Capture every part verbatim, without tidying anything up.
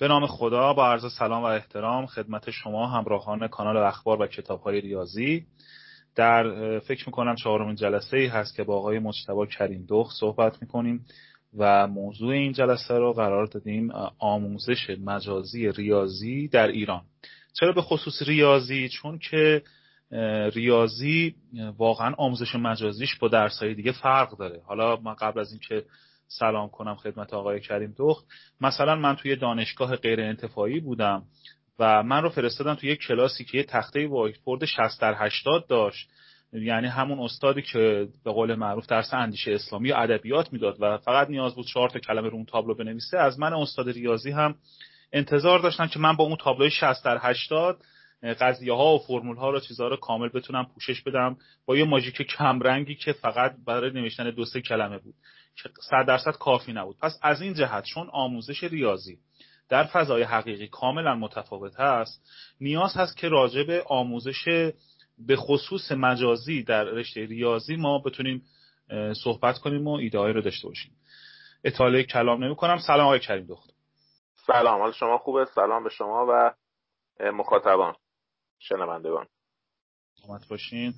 به نام خدا، با عرض سلام و احترام خدمت شما همراهان کانال اخبار و کتاب‌های ریاضی. در فکر می‌کنم چهارمین جلسه‌ای هست که با آقای مجتبی کریم دخت صحبت می‌کنیم و موضوع این جلسه رو قرار دادیم آموزش مجازی ریاضی در ایران. چرا به خصوص ریاضی؟ چون که ریاضی واقعا آموزش مجازیش با درس‌های دیگه فرق داره. حالا من قبل از اینکه سلام کنم خدمت آقای کریم دخت، مثلا من توی دانشگاه غیر انتفاعی بودم و من رو فرستادن توی یک کلاسی که یه تخته وایت بورد شصت در هشتاد داشت، یعنی همون استادی که به قول معروف درس اندیشه اسلامی و ادبیات میداد و فقط نیاز بود چهار تا کلمه رو اون تابلو بنویسه. از من استاد ریاضی هم انتظار داشتن که من با اون تابلوی شصت در هشتاد قضیه ها و فرمول ها رو چیزها رو کامل بتونم پوشش بدم با یه ماژیک کمرنگی که فقط برای نوشتن دو سه کلمه بود که صد درصد کافی نبود. پس از این جهت چون آموزش ریاضی در فضای حقیقی کاملا متفاوت است، نیاز هست که راجع به آموزش به خصوص مجازی در رشته ریاضی ما بتونیم صحبت کنیم و ایده‌ای رو داشته باشیم. اطاله کلام نمی‌کنم. سلام آقای کریم دخت. سلام، حال شما خوبه؟ سلام به شما و مخاطبان شنوندگان. سلامت باشین.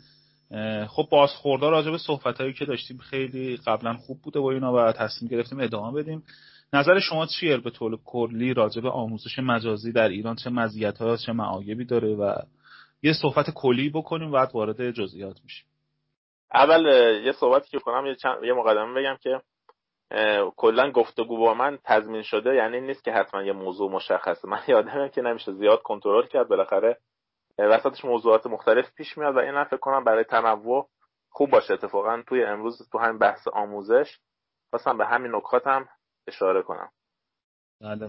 خب بازخوردها راجع به صحبتایی که داشتیم خیلی قبلا خوب بوده و اینا و تصمیم گرفتیم ادامه بدیم. نظر شما چیه به طور کلی راجع به آموزش مجازی در ایران؟ چه مزیت‌ها چه معایبی داره؟ و یه صحبت کلی بکنیم و بعد وارد جزئیات میشیم. اول یه صحبتی که کنم یه, چند... یه مقدمه بگم که کلا گفتگو با من تضمین شده، یعنی نیست که حتما یه موضوع مشخصه. من یادمه که نمیشه زیاد کنترل کرد، بالاخره وسطش موضوعات مختلف پیش میاد و این فکر کنم برای تنوع خوب باشه. اتفاقا توی امروز تو همین بحث آموزش خواستم به همین نکات هم اشاره کنم. بله،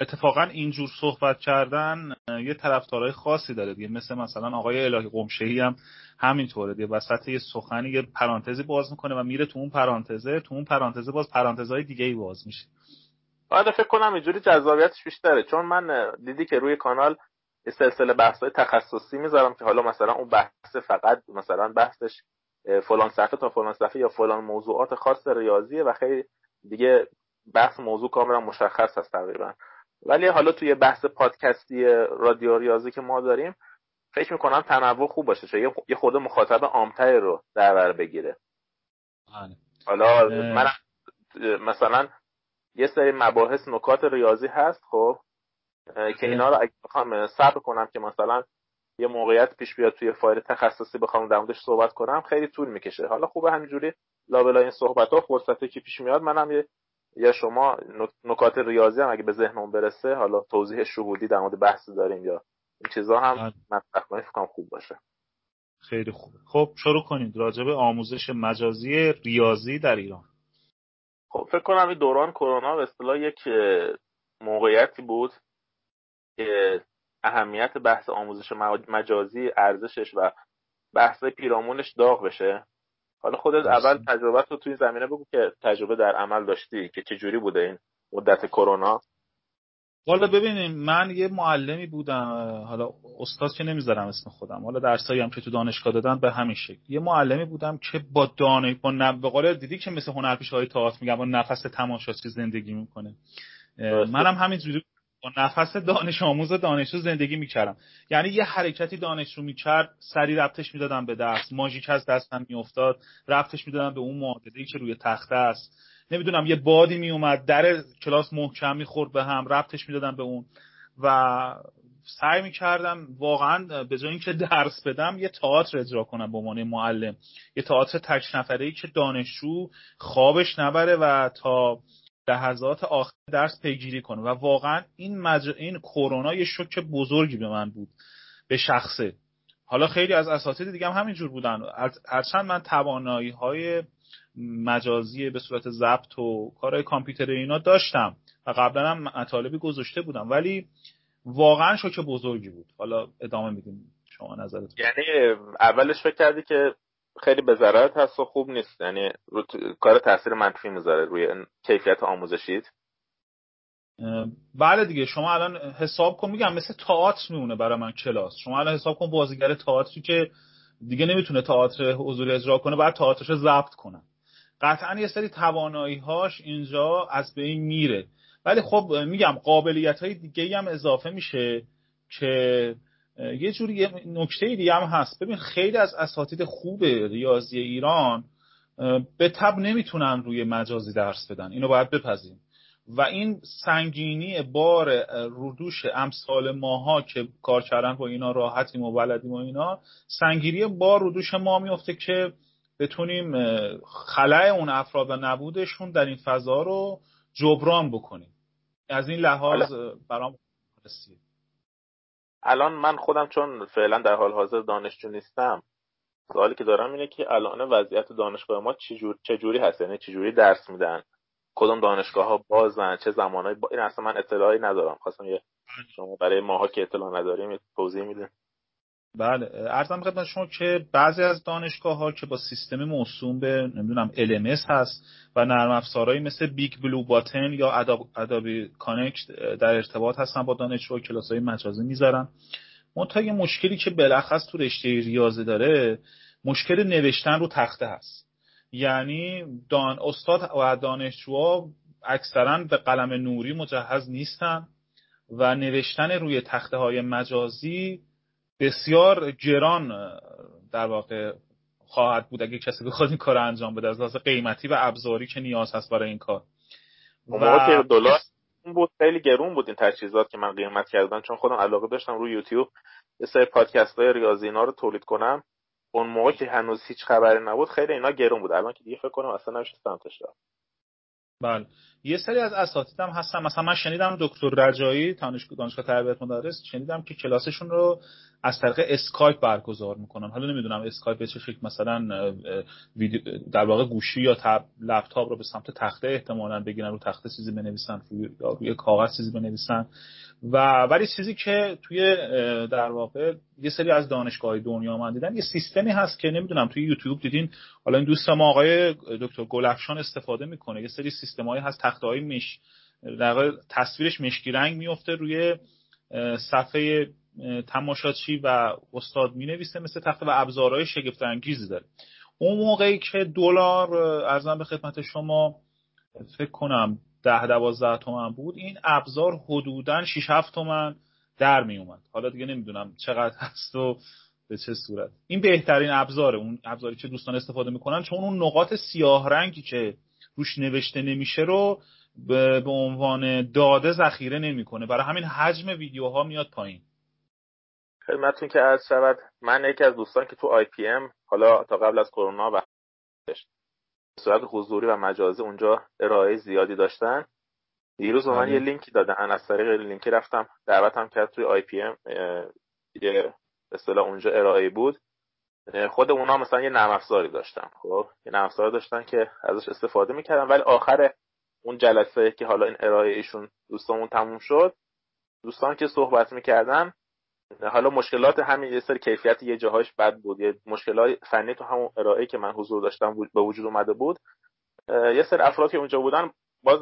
اتفاقا اینجور صحبت کردن یه طرفدارای خاصی داره دیگه، مثل مثلا آقای الهی قمشه ای هم همینطوره دیگه، وسط یه سخنی یه پرانتزی باز میکنه و میره تو اون پرانتزه، تو اون پرانتزه باز پرانتزهای دیگه ای باز میشه. آره فکر کنم اینجوری جذابیتش بیشتره، چون من دیدی که روی کانال سلسله بحث‌های تخصصی میذارم که حالا مثلا اون بحث فقط مثلا بحثش فلان صفحه تا فلان صفحه یا فلان موضوعات خاص ریاضیه و خیلی دیگه بحث موضوع کاملا مشخص هست تقریبا. ولی حالا توی بحث پادکستی رادیو ریاضی که ما داریم فکر میکنم تنوع خوب باشه، چون یه خود مخاطب عام‌تری رو در بر بگیره. آه. حالا من مثلا یه سری مباحث نکات ریاضی هست خب که اینا رو اگه بخوام صبر کنم که مثلا یه موقعیت پیش بیاد توی فایل تخصصی بخوام در موردش صحبت کنم خیلی طول میکشه. حالا خوبه همینجوری لابلای این صحبت‌ها فرصتی که پیش میاد منم یه یا شما نکات ریاضی هم اگه به ذهنم برسه، حالا توضیح شهودی در مورد بحث داریم یا این چیزا هم مطرح کنید، فکر کنم خوب باشه. خیلی خوبه. خب شروع کنید راجع به آموزش مجازی ریاضی در ایران. خب فکر کنم این دوران کرونا به اصطلاح یک موقعیتی بود که اهمیت بحث آموزش مجازی، ارزشش و بحث پیرامونش داغ بشه. حالا خودت اول تجربه تو توی زمینه بگو که تجربه در عمل داشتی که چه جوری بوده این مدت کرونا. والا ببینیم، من یه معلمی بودم، حالا استاد که نمیذارم اسم خودم، حالا درسایی هم که تو دانشگاه دادن به همین شکل. یه معلمی بودم که با دانش با نبغاله دیدی که مثل هنرپیشه‌های تئاتر میگم با نفس تماشاچی زندگی میکنه. منم همینجوری با نفس دانش آموز و دانشجو زندگی میکردم، یعنی یه حرکتی دانشجو میکرد سری ربطش میدادم به درس، ماژیک از دستم میافتاد ربطش میدادم به اون معادله‌ای که روی تخته است، نمیدونم یه بادی میومد در کلاس محکم میخورد به هم ربطش میدادم به اون و سعی میکردم واقعا به جای اینکه درس بدم یه تئاتر اجرا کنم به عنوان معلم، یه تئاتر تک نفره‌ای که دانشجو خوابش نبره و تا لحظات آخر درس پیگیری کنه. و واقعا این مج... این کرونا یه شوک بزرگی به من بود به شخصه. حالا خیلی از اساتید دیگه هم همینجور بودن، هرچند من توانایی‌های مجازی به صورت ضبط و کارهای کامپیوتری اینا داشتم و قبلا هم مطالبی گذاشته بودم، ولی واقعا شوک بزرگی بود. حالا ادامه میدیم، شما نظرتون؟ یعنی اولش فکر کردی که خیلی به ضررت هست و خوب نیست، یعنی رو تو... کار تاثیر منفی میذاره روی کیفیت آموزشیت. بله دیگه، شما الان حساب کن، میگم مثل تئاتر میونه برای من کلاس. شما الان حساب کن بازیگر تئاتری که دیگه نمیتونه تئاتر حضوری اجرا کنه، بعد تئاترش رو ضبط کنه، قطعا یه سری توانایی‌هاش اینجا از بین میره. ولی خب میگم قابلیت‌های دیگه‌ای هم اضافه میشه که یه جوری نکته دیگه هم هست. ببین خیلی از اساتید خوب ریاضی ایران به تب نمیتونن روی مجازی درس بدن، اینو باید بپذیم و این سنگینی بار رودوش امثال ماها که کار کردن با اینا راحتیم و بلدیم و اینا، سنگینی بار رودوش ما میفته که بتونیم خلأ اون افراد و نبودشون در این فضا رو جبران بکنیم. از این لحاظ برام رسید. الان من خودم چون فعلا در حال حاضر دانشجو نیستم، سوالی که دارم اینه که الان وضعیت دانشگاه ما چجور چجوری هست، یعنی چجوری درس میدن، کدوم دانشگاه ها بازن، چه زمانهایی با... این اصلا من اطلاعی ندارم، خواستم یه شما برای ماها که اطلاع نداریم توضیح میدین. بله، عرضم خدمت شما که بعضی از دانشگاه ها که با سیستم موسوم به نمیدونم ال ام اس هست و نرم افزارهایی مثل بیگ بلو باتن یا ادوبی کانکت در ارتباط هستن با دانشجو، کلاس‌های مجازی میذارن. منتها یه مشکلی که بالاخص تو رشته ریاضی داره، مشکل نوشتن رو تخته هست. یعنی دان استاد و دانشجوها اکثرا به قلم نوری مجهز نیستن و نوشتن روی تخته های مجازی بسیار گران در واقع خواهد بود اگه کسی بخواد این کار انجام بده، از لحاظ قیمتی و ابزاری که نیاز هست برای این کار. و دلار بود، خیلی گرون بود این تجهیزات که من قیمت کردم، چون خودم علاقه داشتم روی یوتیوب یه سری پادکست‌های ریاضی اینا رو تولید کنم. اون موقع که هنوز هیچ خبری نبود خیلی اینا گرون بود، الان که دیگه فکر کنم اصلا نمیشه سمتش رفت. بله، یه سری از اساتیدم هستم، مثلا من شنیدم دکتر رجایی دانشگاه دانشگاه تربیت مدرس، شنیدم که کلاسشون رو از طریق اسکایپ برگزار میکنن. حالا نمیدونم اسکایپ به چه شکل، مثلا ویدیو در واقع گوشی یا تب لپتاپ رو به سمت تخته احتمالاً بگیرن، رو تخته چیزی بنویسن یا روی کاغذ چیزی بنویسن. و ولی چیزی که توی در واقع یه سری از دانشگاه‌های دنیا من دیدم یه سیستمی هست که نمیدونم توی یوتیوب دیدین، حالا این دوست ما آقای دکتر گلافشان استفاده میکنه، یه سری سیستمایی هست تخته‌های مش در واقع تصویرش مشکی رنگ میفته روی صفحه تماشاچی و استاد مینویسه مثل تخته و ابزارهای شگفت انگیزی داره. اون موقعی که دلار ارزان به خدمت شما فکر کنم ده دوازده تومن بود، این ابزار حدوداً شش هفت تومن در می اومد. حالا دیگه نمیدونم چقدر هست و به چه صورت. این بهترین ابزاره، اون ابزاری که دوستان استفاده میکنن، چون اون نقاط سیاه رنگی که روش نوشته نمیشه رو به عنوان داده ذخیره نمیکنه، برای همین حجم ویدیوها میاد پایین. خدمتتون که عرض شود من یکی از دوستان که تو آی پی ام حالا تا قبل از کرونا و به صورت حضوری و مجازی اونجا ارائه زیادی داشتن، دیروز من یه لینکی دادن، از طریق لینکی رفتم دعوتم کرد توی آی پی ام، یه به اصطلاح اونجا ارائه بود. خود اونا مثلا یه نرم افزاری داشتن، خب یه نرم افزاری داشتن که ازش استفاده میکردن، ولی آخر اون جلسه که حالا این ارائه ایشون دوستامون تموم شد، دوستان که صحبت میکردن حالا مشکلات همین یه سری کیفیت یه جاهاش بد بود، یه مشکلات فنی تو همون ارائه‌ای که من حضور داشتم به وجود اومده بود. یه سری افراد که اونجا بودن باز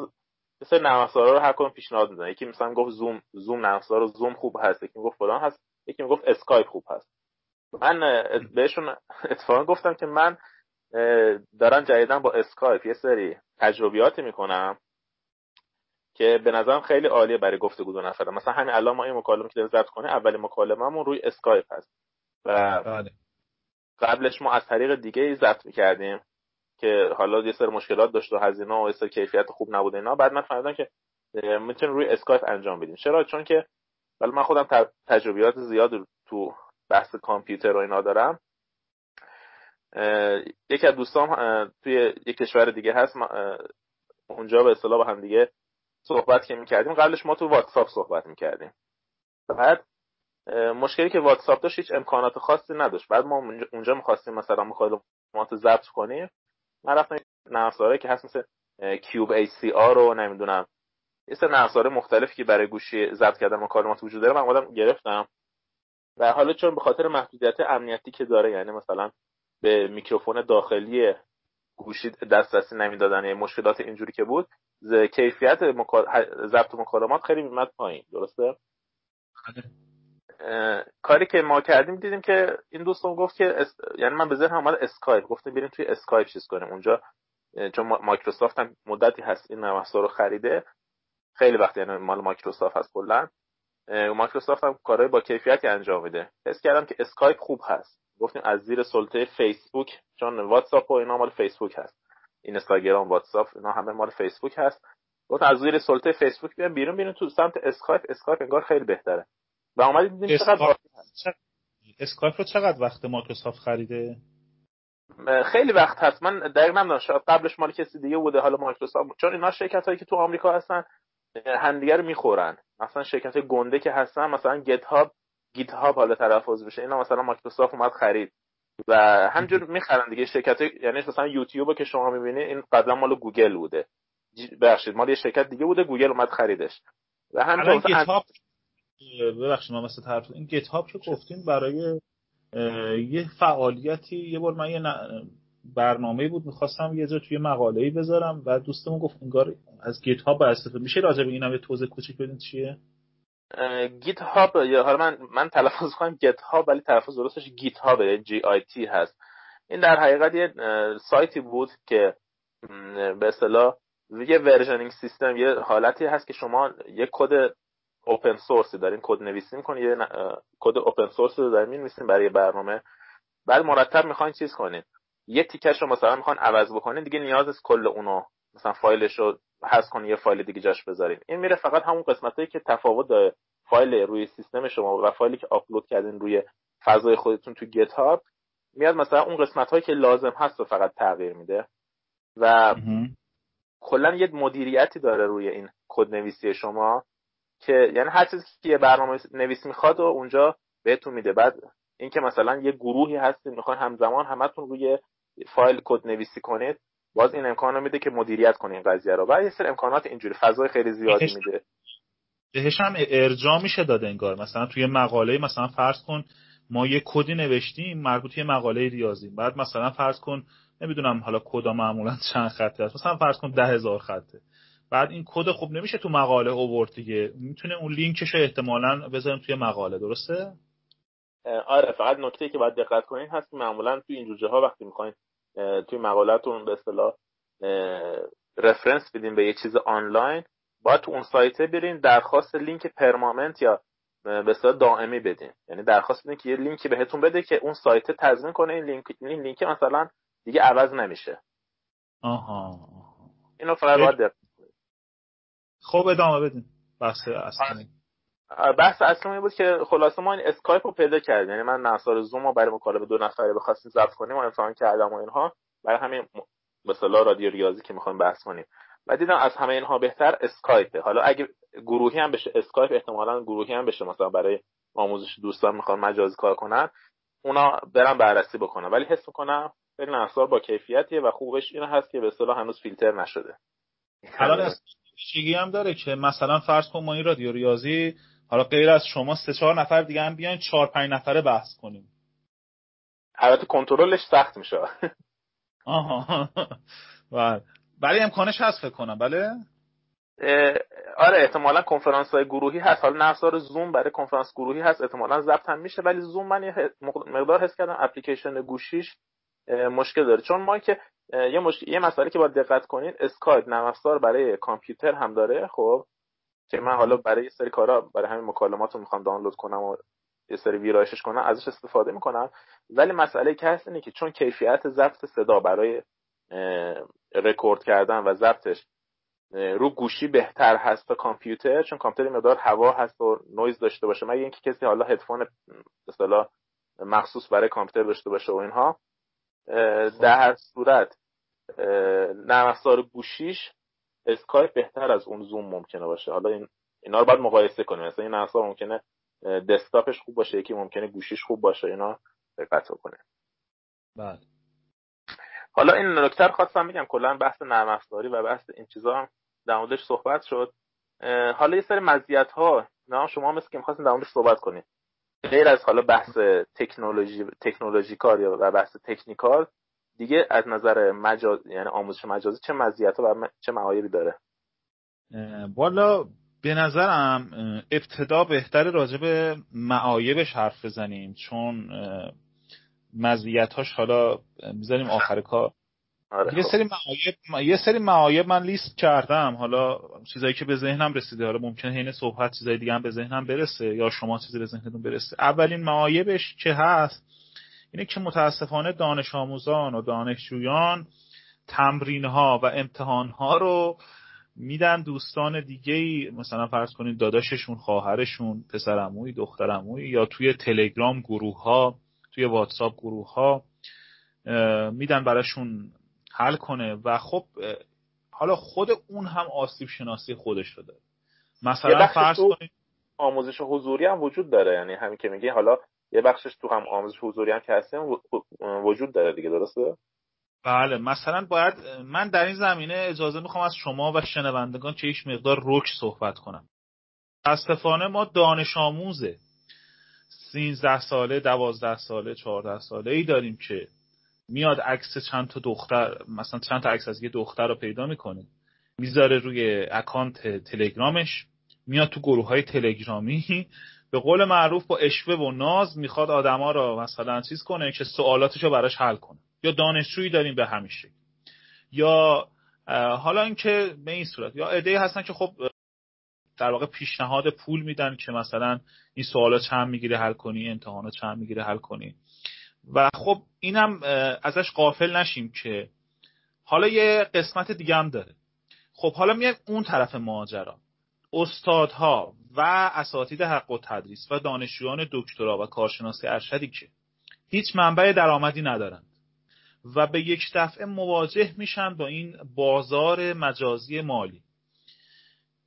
یه سری نرم افزارا رو هر کدوم پیشنهاد می‌دادن، یکی مثلا گفت زوم زوم نرم افزار زوم خوب هست، یکی میگفت فلان هست، یکی میگفت اسکایپ خوب هست. من بهشون اتفاقا گفتم که من دارم جدیداً با اسکایپ یه سری تجربیاتی می‌کنم که به نظرم خیلی عالیه برای گفتگو دو نفره. مثلا همین الان ما این مکالمه که داریم ضبط کنیم، اولین مکالمه‌مون روی اسکایپ هست و بله. قبلش ما از طریق دیگه‌ای ضبط می‌کردیم که حالا یه سری مشکلات داشت و هزینه و یه سری کیفیت خوب نبود اینا، بعد من فهمیدم که میتونیم روی اسکایپ انجام بدیم. چرا؟ چون که ولی من خودم تجربیات زیاد تو بحث کامپیوتر و اینا دارم. یکی از دوستام توی یک کشور دیگه هست، اونجا به اصطلاح با هم دیگه صحبت که میکردیم، قبلش ما تو واتساپ صحبت میکردیم، بعد مشکلی که واتساپ داشت هیچ امکانات خاصی نداشت، بعد ما اونجا میخواستیم مثلا مکالمات ضبط کنیم، من رفتم نرم افزارهایی که هست مثل کیوب ای سی آر رو نمیدونم یه سری نرم افزار مختلفی که برای گوشی ضبط کردن مکالمات وجود داره، من خودم گرفتم و حالا چون به خاطر محدودیت امنیتی که داره، یعنی مثلا به میکروفون داخلی گوشی دسترسی نمیدادن، یه مشکلات اینجوری که بود، کیفیت مکال... ضبط مکالمات خیلی میمد پایین. درسته؟ اه... کاری که ما کردیم دیدیم که این دوستم گفت که اس... یعنی من به ذهنم اومد اسکایپ، گفتیم بریم توی اسکایپ چیز کنیم اونجا، چون ما... مایکروسافت هم مدتی هست این نرم افزار رو خریده، خیلی وقت، یعنی مال مایکروسافت هست کلا. مایکروسافت هم کارهای با کیفیتی انجام میده. حس کردم که اسکایپ خوب هست، گفتیم از زیر سلطه فیسبوک، چون واتساپ و اینا مال فیسبوک هست، اینستاگرام، واتساپ، اینا همه مال فیسبوک هست. گفتم از زیر سلطه فیسبوک بیام بیرون، بیرون تو سمت اسکایپ. اسکایپ انگار خیلی بهتره. و اومدیم دیدیم چقدر اسکایپ رو چقدر وقت مایکروسافت خریده؟ خیلی وقت هست، من دقیق نمیدونم، شاید قبلش مال کسی دیگه بوده، حالا مایکروسافت، چون اینا شرکتایی که تو آمریکا هستن همدیگه رو میخورن. مثلا شرکت گنده که هستن، مثلا گیت هاب گیت هاب حالا تلفظ بشه، اینا مثلا مایکروسافت اومد خرید و همجور میخرن دیگه شرکت. یعنی مثلا یوتیوب که شما میبینید این قبلا مال گوگل بوده، ببخشید مال یه شرکت دیگه بوده، گوگل اومد خریدش. و همین گیت هاب، ببخشید ما مثلا طرف این گیت هاب که گفتین برای یه فعالیتی، یه بار من یه برنامه‌ای بود می‌خواستم یه جا توی مقاله‌ای بذارم و دوستمون گفت انگار از گیت هاب استفاده میشه. راجع به اینم یه توضیح کوچیک بدین چیه گیت هاب؟ حالا من من تلفظ کنم گیت هاب، ولی تلفظ درستش گیت هاب، جی آی تی هست. این در حقیقت یه سایتی بود که به اصطلاح یه ورژنینگ سیستم، یه حالتی هست که شما یه کد اوپن سورس دارین کد نویسی می‌کنین، یه کد اوپن سورس رو دارین می‌نویسین برای برنامه، بعد مرتب می‌خواین چیز کنین، یه تیکش رو مثلا میخوان عوض بکنین، دیگه نیاز از کل اونو مثلا فایلش رو حذف کنین، یه فایل دیگه جاش بذارین. این میره فقط همون قسمتایی که تفاوت داره، فایل روی سیستم شما و فایلی که آپلود کردین روی فضای خودتون تو گیت هاب، میاد مثلا اون قسمتایی که لازم هست رو فقط تغییر میده و کلا یه مدیریتی داره روی این کد نویسی شما، که یعنی هر چیزی که یه برنامه نویس میخواد و اونجا بهتون میده. بعد اینکه مثلا یه گروهی هستین میخواین همزمان همتون روی فایل کد نویسی کنید، باز این امکانو میده که مدیریت کنین قضیه رو. بعد یه سری امکانات اینجوری فضای خیلی زیادی بهش... میده. بهش هم ارجاع میشه داده انگار. مثلا توی مقاله، مثلا فرض کن ما یه کدی نوشتیم مربوط به مقاله ریاضی، بعد مثلا فرض کن نمیدونم حالا کدا معمولا چند خطه است، مثلا فرض کن ده هزار خطه، بعد این کد خوب نمیشه تو مقاله آورد دیگه، میتونه اون لینکش رو احتمالاً بذاریم توی مقاله، درسته؟ آره، فقط نکته‌ای که باید دقت کنین هست معمولاً توی این جوجه‌ها وقتی می‌خواید توی مقاله‌تون به اصطلاح رفرنس بدین به یه چیز آنلاین، باید تو اون سایت برین درخواست لینک پرمامنت یا به اصطلاح دائمی بدین. یعنی درخواست بدین که یه لینکی بهتون بده که اون سایت تضمین کنه این لینک این لینک مثلا دیگه عوض نمیشه. آها. اینو فقط باید دقت. خب ادامه بدین. بحث اصلی بحث اصلی بود که خلاصه ما این اسکایپ رو پیدا کردیم. یعنی من نصار زوم رو برای مکالمه دو نفره بخواستیم ضبط کنیم و امتحان کردم و اینها، برای همین به اصطلاح رادیو ریاضی که می‌خوایم بحث کنیم، و دیدم از همه اینها بهتر اسکایپه. حالا اگه گروهی هم بشه اسکایپ، احتمالاً گروهی هم بشه، مثلا برای آموزش دوستان می‌خوام مجازی کار کنن، اونا برام بررسی بکنن. ولی حس می‌کنم این نصار با کیفیتیه و خوبش این هست که به اصطلاح هنوز فیلتر نشده. حالا چیزی هم داره که مثلا فرض کن ما این رادیو ریاضی حالا غیر از شما سه چهار نفر دیگه هم بیان چهار پنج نفره بحث کنیم. البته کنترلش سخت میشه. آها. بله. ولی امکانش هست فکر کنم، بله؟ آره، احتمالاً کنفرانس‌های گروهی هست. حالا نرسار زوم برای کنفرانس گروهی هست، احتمالاً ضبط هم میشه. ولی زوم من یه مقدار حس کردم اپلیکیشن گوشیش مشکل داره، چون ما که یه مش... یه مسئله که باید دقت کنین، اسکایپ نرم افزار برای کامپیوتر هم داره، خب که من حالا برای یه سری کارا، برای همین مکالمات رو میخوام دانلود کنم و یه سری ویرایشش کنم، ازش استفاده میکنم. ولی مسئله که هست اینه که چون کیفیت ضبط صدا برای رکورد کردن و ضبطش رو گوشی بهتر هست تا کامپیوتر، چون کامپیوتر مقدار هوا هست و نویز داشته باشه، مگه اینکه کسی حالا هدفون به اصطلاح مخصوص برای کامپیوتر داشته باشه و اینها، در هر صورت نرم افزار گوشیش اسکایپ بهتر از اون زوم ممکنه باشه. حالا این اینا رو باید مقایسه کنیم، مثلا این نرم افزار ممکنه دسکتاپش خوب باشه، یکی ممکنه گوشیش خوب باشه، اینا دقت کنه. بله. حالا این نکته رو خواستم بگم، کلا بحث نرم افزاری و بحث این چیزا هم در موردش صحبت شد. حالا یه سری مزیت‌ها نه شما مثل که می‌خواستین در موردش صحبت کنید، غیر از حالا بحث تکنولوژی تکنولوژیکال یا بحث تکنیکال دیگه، از نظر مجاز یعنی آموزش مجازی چه مزیت‌ها و چه معایبی داره؟ والا به نظرم ابتدا بهتره راجع به معایبش حرف بزنیم، چون مزیت‌هاش حالا می‌ذاریم آخر کار. آره. یه سری معایب یه سری معایب من لیست کردم، حالا چیزایی که به ذهنم رسیده، حالا ممکنه حین صحبت چیزای دیگه هم به ذهنم برسه یا شما چیزی به ذهنتون برسه. اولین معایبش چه هست؟ اینه که متاسفانه دانش آموزان و دانشجویان تمرین‌ها و امتحان‌ها رو میدن دوستان دیگه‌ای، مثلا فرض کنید داداششون، خواهرشون، پسرعمویی، دخترعمویی، یا توی تلگرام گروه‌ها، توی واتساپ گروه‌ها میدن براشون حل کنه و خب حالا خود اون هم آسیب شناسی خودش رو داره. مثلا فرض کنید آموزش حضوری هم وجود داره، یعنی همین که میگه حالا یه بخشش تو هم آموزش حضوری هم که هست وجود داره دیگه، درسته؟ بله. مثلا باید من در این زمینه اجازه میخوام از شما و شنوندگان چه ایش مقدار رک صحبت کنم. متاسفانه ما دانش آموزه سیزده ساله، دوازده ساله، چهارده ساله ای داریم که میاد عکس چند تا دختر، مثلا چند تا عکس از یه دختر رو پیدا میکنه، میذاره روی اکانت تلگرامش، میاد تو گروه های تلگرامی به قول معروف با اشوه و ناز میخواد آدما رو مثلا چیز کنه که سوالاتشو براش حل کنه. یا دانشجویی داریم به همین شکل، یا حالا اینکه به این صورت، یا ایده‌ای هستن که خب در واقع پیشنهاد پول میدن که مثلا این سوالا چند میگیره حل کنی، امتحانا چند میگیره حل کنی. و خب اینم ازش غافل نشیم که حالا یه قسمت دیگه هم داره. خب حالا میایم اون طرف ماجرا، استادها و اساتید حق و تدریس و دانشجویان دکترا و کارشناسی ارشدی که هیچ منبع درآمدی ندارن و به یک دفعه مواجه میشن با این بازار مجازی مالی.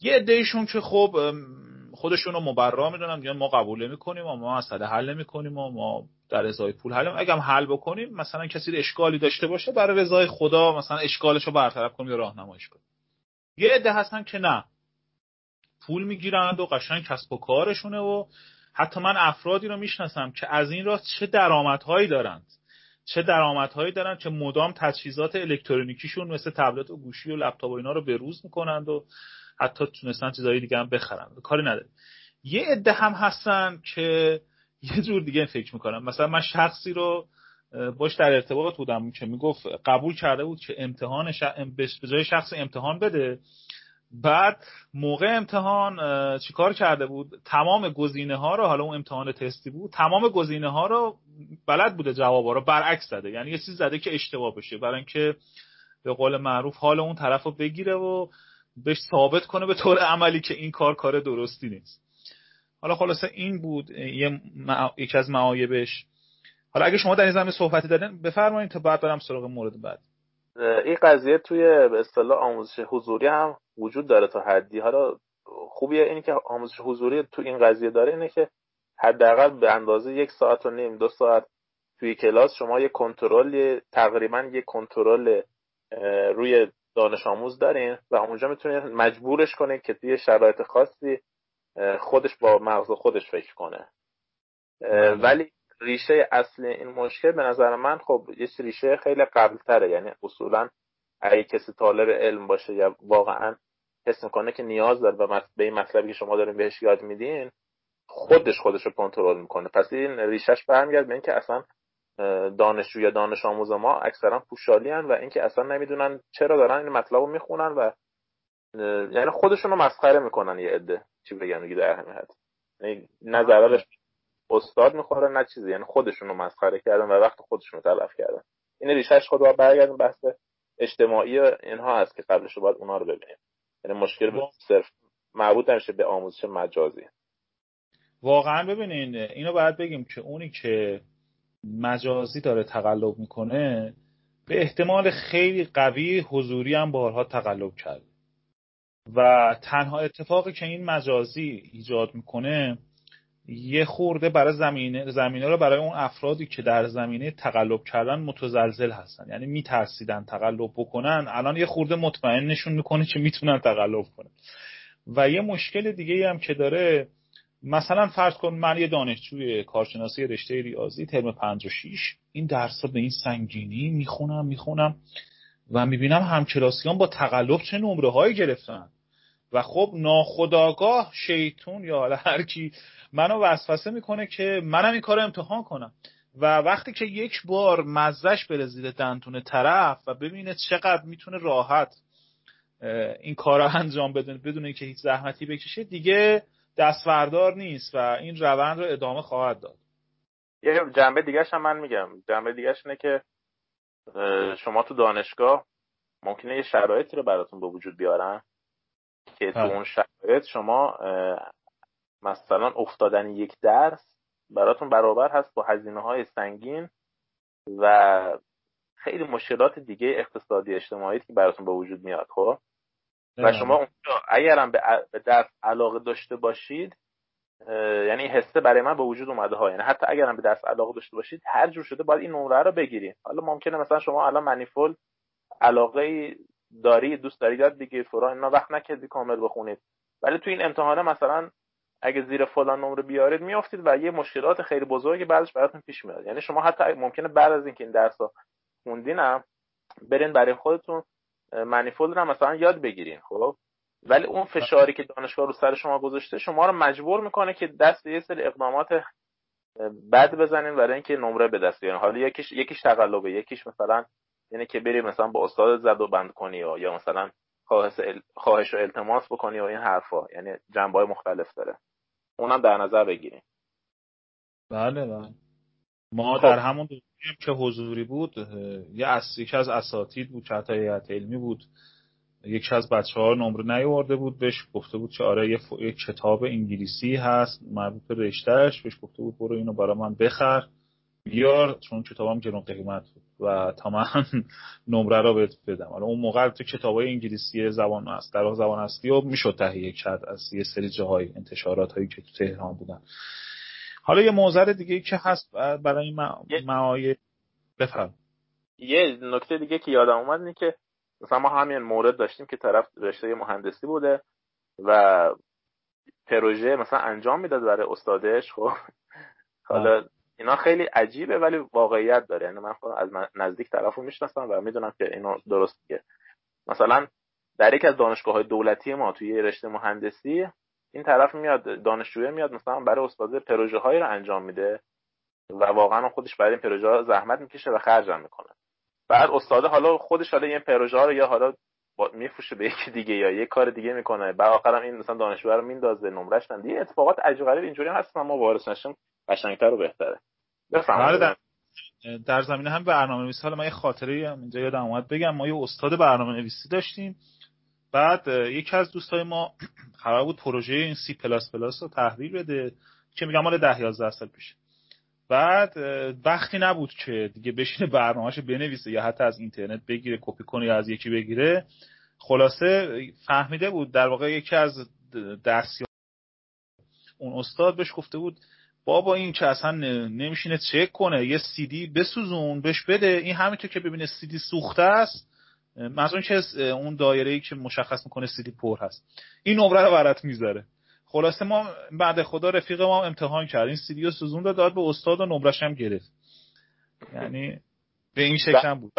یه عده‌ایشون که خب خودشون رو مبرا میدونن، میگن ما قبول نمی‌کنیم، ما مسئله حل نمی‌کنیم، ما در ازای پول حل، اگه هم حل بکنیم مثلا کسی اشکالی داشته باشه برای رضای خدا مثلا اشکالشو برطرف کنیم یا راهنماییش کنیم. یه عده هستن که نه، پول میگیرند و قشنگ کسب و کارشونه و حتی من افرادی رو میشناسم که از این راه چه درآمدهایی دارند چه درآمدهایی دارن که مدام تجهیزات الکترونیکیشون مثل تبلت و گوشی و لپتاپ و اینا رو به روز میکنند و حتی تونستن چیزای دیگه هم بخرن، کاری نداره. یه عده هم هستن که یه جور دیگه فکر میکنن. مثلا من شخصی رو باش در ارتباط بودم که میگفت قبول کرده بود که امتحانش به جای شخص امتحان بده، بعد موقع امتحان چیکار کرده بود؟ تمام گزینه ها رو، حالا اون امتحان تستی بود، تمام گزینه ها رو بلد بوده، جوابا رو برعکس زده، یعنی یه چیز زده که اشتباه بشه برای اینکه به قول معروف حال اون طرفو بگیره و بهش ثابت کنه به طور عملی که این کار کار درستی نیست. حالا خلاصه این بود یه مع... یکی از معایبش. حالا اگه شما در این زمینه صحبتی دارین بفرمایید تا بعد برم سراغ مورد بعد. این قضیه توی به اصطلاح آموزش حضوری هم وجود داره تا حدی. حالا خوبیه اینی که آموزش حضوری تو این قضیه داره اینه که حداقل به اندازه یک ساعت و نیم دو ساعت توی کلاس شما یک کنترل، تقریبا یک کنترل روی دانش آموز دارین و اونجا میتونید مجبورش کنید که توی شرایط خاصی خودش با مغز خودش فکر کنه. ولی ریشه اصل این مشکل به نظر من خب یه ریشه خیلی قبل‌تره، یعنی اصولاً اگه کسی طالب علم باشه یا واقعاً حس می‌کنه که نیاز داره به این مطلبی که شما دارین بهش یاد میدین، خودش خودش رو کنترل میکنه. پس این ریشهش برمیگرده به اینکه اصلاً دانشجو یا دانش آموز ما اکثرا پوشالی‌ان و اینکه اصلاً نمیدونن چرا دارن این مطلب رو میخونن و یعنی خودشون رو مسخره میکنن. یه عده چی بگم دیگه در همین حد، یعنی نه ضررش استاد میخوره نه چیزی، یعنی خودشون رو مسخره کردن و وقت خودشون رو تلف کردن. این ریشهش خود رو برگردیم بحث اجتماعی اینها هست که قبلش باید اونا رو ببینیم، یعنی مشکل با... صرف مربوط نمیشه به آموزش مجازی. واقعا ببینین اینو باید بگیم که اونی که مجازی داره تقلب میکنه به احتمال خیلی قوی حضوری هم بارها تقلب کرده و تنها اتفاقی که این مجازی ایجاد میکنه یه خورده برای زمینه زمینه رو برای اون افرادی که در زمینه تقلب کردن متزلزل هستن، یعنی میترسیدن تقلب بکنن، الان یه خورده مطمئن نشون میکنه که میتونن تقلب کنن. و یه مشکل دیگه هم که داره، مثلا فرض کن من یه دانشجوی کارشناسی رشته ریاضی ترم پنج و شش این درسا به این سنگینی میخونم میخونم و میبینم همکلاسیان با تقلب چه نمره هایی گرفتن و خب ناخودآگاه شیطون یا هر کی منو وسوسه میکنه که منم این کارو امتحان کنم. و وقتی که یک بار مزهش بره زیر دندون طرف و ببینه چقدر میتونه راحت این کار رو انجام بده بدون اینکه هیچ زحمتی بکشه، دیگه دستوردار نیست و این روند رو ادامه خواهد داد. یه جنبه دیگه‌ش هم من میگم، جنبه دیگه‌ش اینه که شما تو دانشگاه ممکنه یه شرایطی رو براتون به وجود بیارن که تو اون شرایط شما مثلا افتادن یک درس براتون برابر هست با هزینه‌های سنگین و خیلی مشکلات دیگه اقتصادی اجتماعی که براتون به وجود میاد. خب و شما اونجا اگرم به درس علاقه داشته باشید، یعنی حسه برای من به وجود اومده ها، یعنی حتی اگرم به درس علاقه داشته باشید هر جور شده باید این نمره رو بگیرید. حالا ممکنه مثلا شما الان منیفول علاقه داری، دوست دارید یاد بگیرید، فرا اینا وقت نکردی کامل بخونید، ولی تو این امتحانه مثلا اگه زیر فلان نمره بیارید میافتید و یه مشکلات خیلی بزرگی بعدش براتون پیش میاد. یعنی شما حتی ممکنه بعد از اینکه این درس‌ها خوندینم برین برای خودتون منیفولد رو مثلا یاد بگیرین، خب ولی اون فشاری که دانشگاه رو سر شما گذاشته شما رو مجبور میکنه که دست یه سری اقدامات بد بزنین برای اینکه نمره به دست بیارین. حالا یکیش یکیش تقلبه، یکیش مثلا یعنی که بری مثلا با استاد زد و بند کنی یا مثلا خواهش خواهش و التماس بکنی و این حرفا، یعنی جنبه‌های مختلف داره، اونم در نظر بگیرین. بله بله ما خب. در همون دوره که حضوری بود یه از یک از اساتید بود که حتی هیئت علمی بود، یکی از بچه‌ها نمره نیاورده بود، بهش گفته بود که آره یه, ف... یه کتاب انگلیسی هست مربوط به رشته‌اش، بهش گفته بود برو اینو برای من بخر بیار چون کتابم گرون قیمت بود و تا من نمره رو بهت بدم. حالا اون موقع تو کتابای انگلیسی زبان است در زبان اصلی و میشد تهیه کرد از یه سری جاهای انتشارات هایی که تو تهران بودن. حالا یه موضوع دیگه که هست برای این معایب بفهم، یه نکته دیگه که یادم اومد اینه که مثلا ما همین مورد داشتیم که طرف رشته مهندسی بوده و پروژه مثلا انجام میداد برای استادش، خب حالا اینا خیلی عجیبه ولی واقعیت داره. یعنی من خودم از نزدیک طرفو میشناسم و میدونم که اینو درستیه. مثلا در یک از دانشگاه‌های دولتی ما توی رشته مهندسی این طرف میاد دانشجوی میاد مثلا برای استاد پروژه هایی رو انجام میده و واقعا خودش برای این پروژه ها زحمت میکشه و خرج هم میکنه. بعد استاد حالا خودش حالا این پروژه ها رو یا حالا میفروشه به یکی دیگه یا یه کار دیگه میکنه. بعد آخرام این مثلا دانشجو رو میندازه نمرش نمیاد. یه اتفاقات عجیب غریب اینجوری هست، ما وارث نشیم قشنگتر و بهتره. بفرمایید. در, در زمینه هم برنامه‌نویسی حالا من یه خاطره هم اینجا یادم اومد بگم. ما یه استاد برنامه‌نویسی داشتیم، بعد یکی از دوستای ما قرار بود پروژه این سی پلاس پلاس رو تحویل بده که میگم مال ده یازده سال پیشه. بعد وقتی نبود که دیگه بشینه برنامه‌اشو بنویسه یا حتی از اینترنت بگیره کپی کنه یا از یکی بگیره. خلاصه فهمیده بود در واقع یکی از درسیان اون استاد بهش گفته بود بابا این که اصلا نمیشینه چک کنه، یه سی دی بسوزون بهش بده، این همینطور که ببینه سی دی سوخته است مثلا چه اون دایره‌ای که مشخص میکنه سی دی پر هست این نمره رو برات میذاره. خلاصه ما بعد خدا رفیق ما هم امتحان کرد، این سی دی رو سوزون رو داد به استاد و نمرش هم گرفت. یعنی به این شکل بود.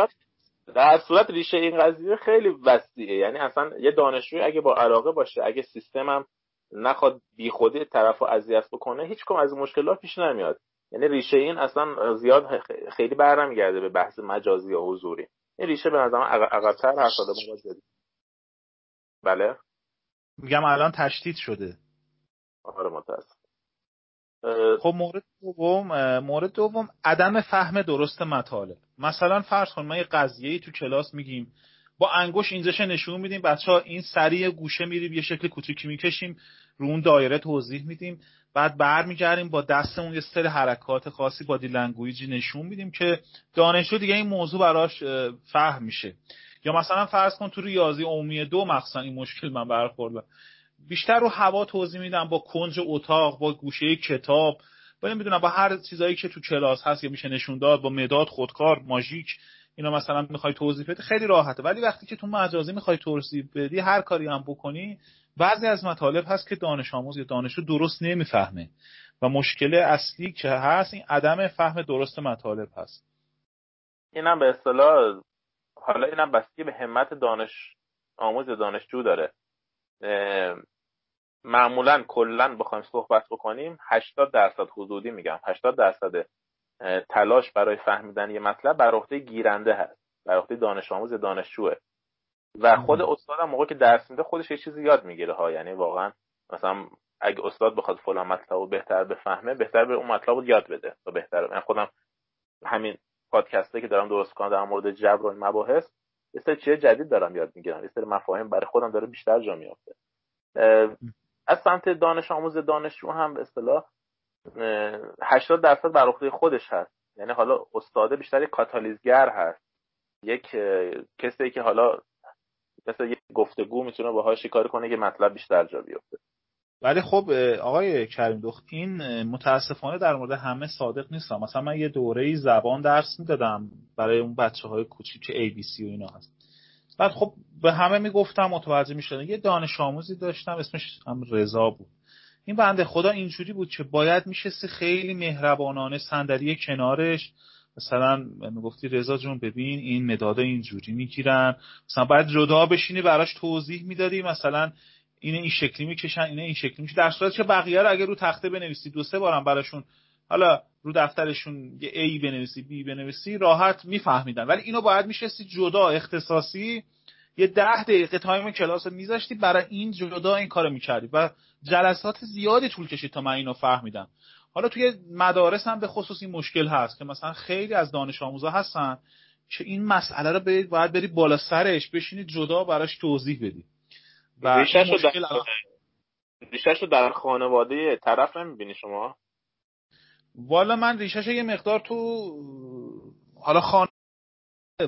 در صورت ریشه این قضیه خیلی وسیعه، یعنی اصلا یه دانشجوی اگه با علاقه باشه، اگه سیستمم نخواد بی خودی طرفو اذیت بکنه، هیچ کم از مشکلات پیش نمیاد. یعنی ریشه این اصلا زیاد خیلی برمیگرده به بحث مجازی یا حضوری. این ریشه به نظرم عقب‌تر هست از ما جدی. بله میگم الان تشدید شده. آره متأسف. خب مورد دوم، مورد دوم عدم فهم درست مطالب. مثلا فرض کن ما یه قضیه‌ای تو کلاس میگیم با انگوش اینجاش نشون میدیم، بچه‌ها این سریع گوشه میریم یه شکل کوچیکی میکشیم رو اون دایره توضیح میدیم، بعد برمیگردیم با دستمون یه سری حرکات خاصی بادی لنگویجی نشون میدیم که دانشجو دیگه این موضوع براش فهم میشه. یا مثلا فرض کن تو ریاضی عمومی دو مخصوصا این مشکل من برخوردم، بیشتر رو هوا توضیح میدم با کنج اتاق، با گوشه کتاب، با نمیدونم با هر چیزایی که تو کلاس هست یا میشه نشون داد، با مداد خودکار ماژیک اینا مثلا میخوای توضیح بدی خیلی راحته. ولی وقتی که تو مجازی میخوای توضیح بدی هر کاری هم بکنی بعضی از مطالب هست که دانش آموز یا دانشجو درست نمیفهمه و مشکل اصلی که هست این عدم فهم درست مطالب هست. اینم به اصطلاح حالا اینم بستگی به همت دانش آموز یا دانشجو داره. معمولا کلا بخوایم صحبت بکنیم هشتاد درصد حدودی میگم هشتاد درصد تلاش برای فهمیدن یه مطلب بر عهده گیرنده هست، بر عهده دانش آموز دانشجوه. و خود استاد هم موقع که درس میده خودش یه چیزی یاد میگیره ها، یعنی واقعا مثلا اگه استاد بخواد فلان مطلبو بهتر بفهمه، بهتر به اون مطلبو یاد بده. تا بهتره من خودم همین پادکستی که دارم درست می‌کنم در مورد جبر و مباحث، یه سری چیز جدید دارم یاد میگیرم، یه سری مفاهیم برای خودم داره بیشتر جا میافته. از سمت دانش آموز دانشجو هم به اصطلاح هشتاد درصد بر عهده خودش هست، یعنی حالا استاد بیشتر یک کاتالیزگر هست، یک کسی که حالا مثلا یک گفتگو میتونه باهاش کار کنه که مطلب بیشتر جا بیفته. ولی خب آقای کریم دخت، این متاسفانه در مورد همه صادق نیستم. مثلا من یه دوره‌ای زبان درس میدادم برای اون بچه‌های کوچیک که ای بی سی و اینا هست، بعد خب به همه میگفتم متوجه میشدن. یه دانش آموزی داشتم اسمش هم رضا بود. این بنده خدا اینجوری بود که باید میشستی خیلی مهربانانه صندلی کنارش، مثلا میگفتی رضا جون ببین این مدادا اینجوری میگیرن، مثلا باید جدا بشینی براش توضیح میدادی، مثلا اینه این شکلی میکشن، اینه این شکلی میشه، در صورتی که بقیه رو اگه رو تخته بنویسی دو سه بارم براشون، حالا رو دفترشون یه ای بنویسی بی بنویسی، راحت میفهمیدن. ولی اینو باید میشستی جدا اختصاصی یه ده دقیقه تایم کلاس میذاشتی برای این جدا این کارو میکردی و جلسات زیادی طول کشید تا من اینو فهمیدم. حالا توی مدارس هم به خصوص این مشکل هست که مثلا خیلی از دانش آموزا هستن که این مسئله رو باید, باید بری بالا سرش بشینی جدا براش توضیح بدی. ریشه‌ش رو در... ریشه‌ش رو در خانواده طرف نمی‌بینی شما؟ والا من ریشه‌ش یه مقدار تو حالا خانواده،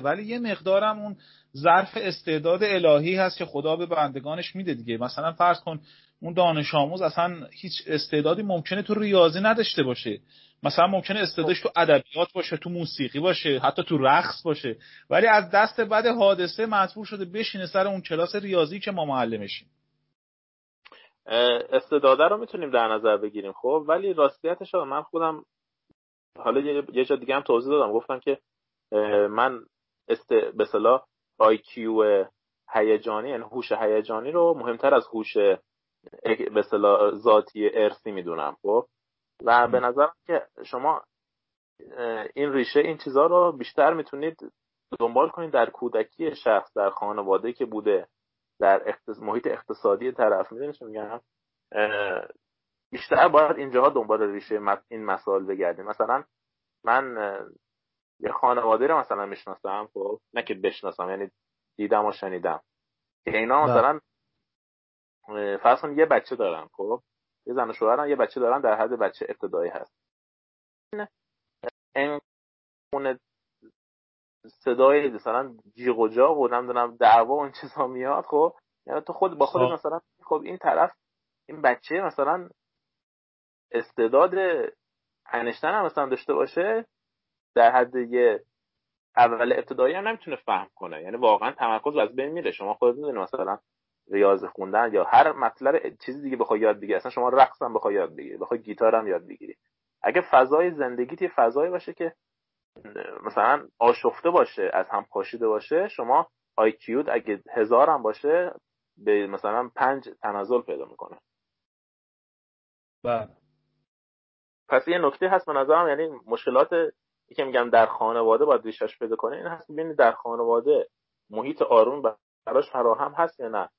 ولی یه مقدارم اون ظرف استعداد الهی هست که خدا به بندگانش میده دیگه. مثلا فرض کن اون دانش آموز اصلا هیچ استعدادی ممکنه تو ریاضی نداشته باشه، مثلا ممکنه استعدادش تو ادبیات باشه، تو موسیقی باشه، حتی تو رقص باشه، ولی از دست بد حادثه مجبور شده بشینه سر اون کلاس ریاضی که ما معلمشیم. استعداد رو میتونیم در نظر بگیریم خب، ولی راستیتش رو من خودم حالا یه جا دیگه هم توضیح دادم، گفتم که من است به اصطلاح آی کیو هیجانی، یعنی هوش هیجانی رو مهمتر از هوش به اصطلاح ذاتی ارثی میدونم خب، و به نظرم که شما این ریشه این چیزا رو بیشتر میتونید دنبال کنید در کودکی شخص، در خانواده که بوده، در اختص... محیط اقتصادی طرف. میدونید چی میگم؟ بیشتر باید اینجاها دنبال ریشه این مسائل بگردید. مثلا من یه خانواده رو مثلا میشناسم خب، نه که بشناسم، یعنی دیدم و شنیدم که اینا مثلا فرض کن یه بچه دارن خب، یه زن و شوهرن، یه بچه دارن در حد بچه ابتدایی هست، این اون صدای مثلا جیغ و جاغ و نمیدونم دعوا اون چیزا میاد خب، یعنی تو خود با خودت مثلا خب این طرف این بچه مثلا استعداد انشتن هم مثلا داشته باشه، در حد یه اول ابتدایی هم نمیتونه فهم کنه، یعنی واقعا تمرکز از بین میره. شما خودت میدونی مثلا ریاضی خوندن یا هر مطلب چیز دیگه بخوای یاد بگیری، اصلا شما رقص هم بخوای یاد بگیری، بخوای گیتار هم یاد بگیری، اگه فضای زندگیت یه فضایی باشه که مثلا آشفته باشه، از هم پاشیده باشه، شما آی کیوت اگه هزار هم باشه به مثلا پنج تنزل پیدا میکنه. بله. پس یه نکته هست به نظرم، یعنی مشکلات که میگم در خانواده باید ریشه‌اش پیدا کنه، این هست ببینید در خانواده محیط آروم براش فراهم هست یا نه،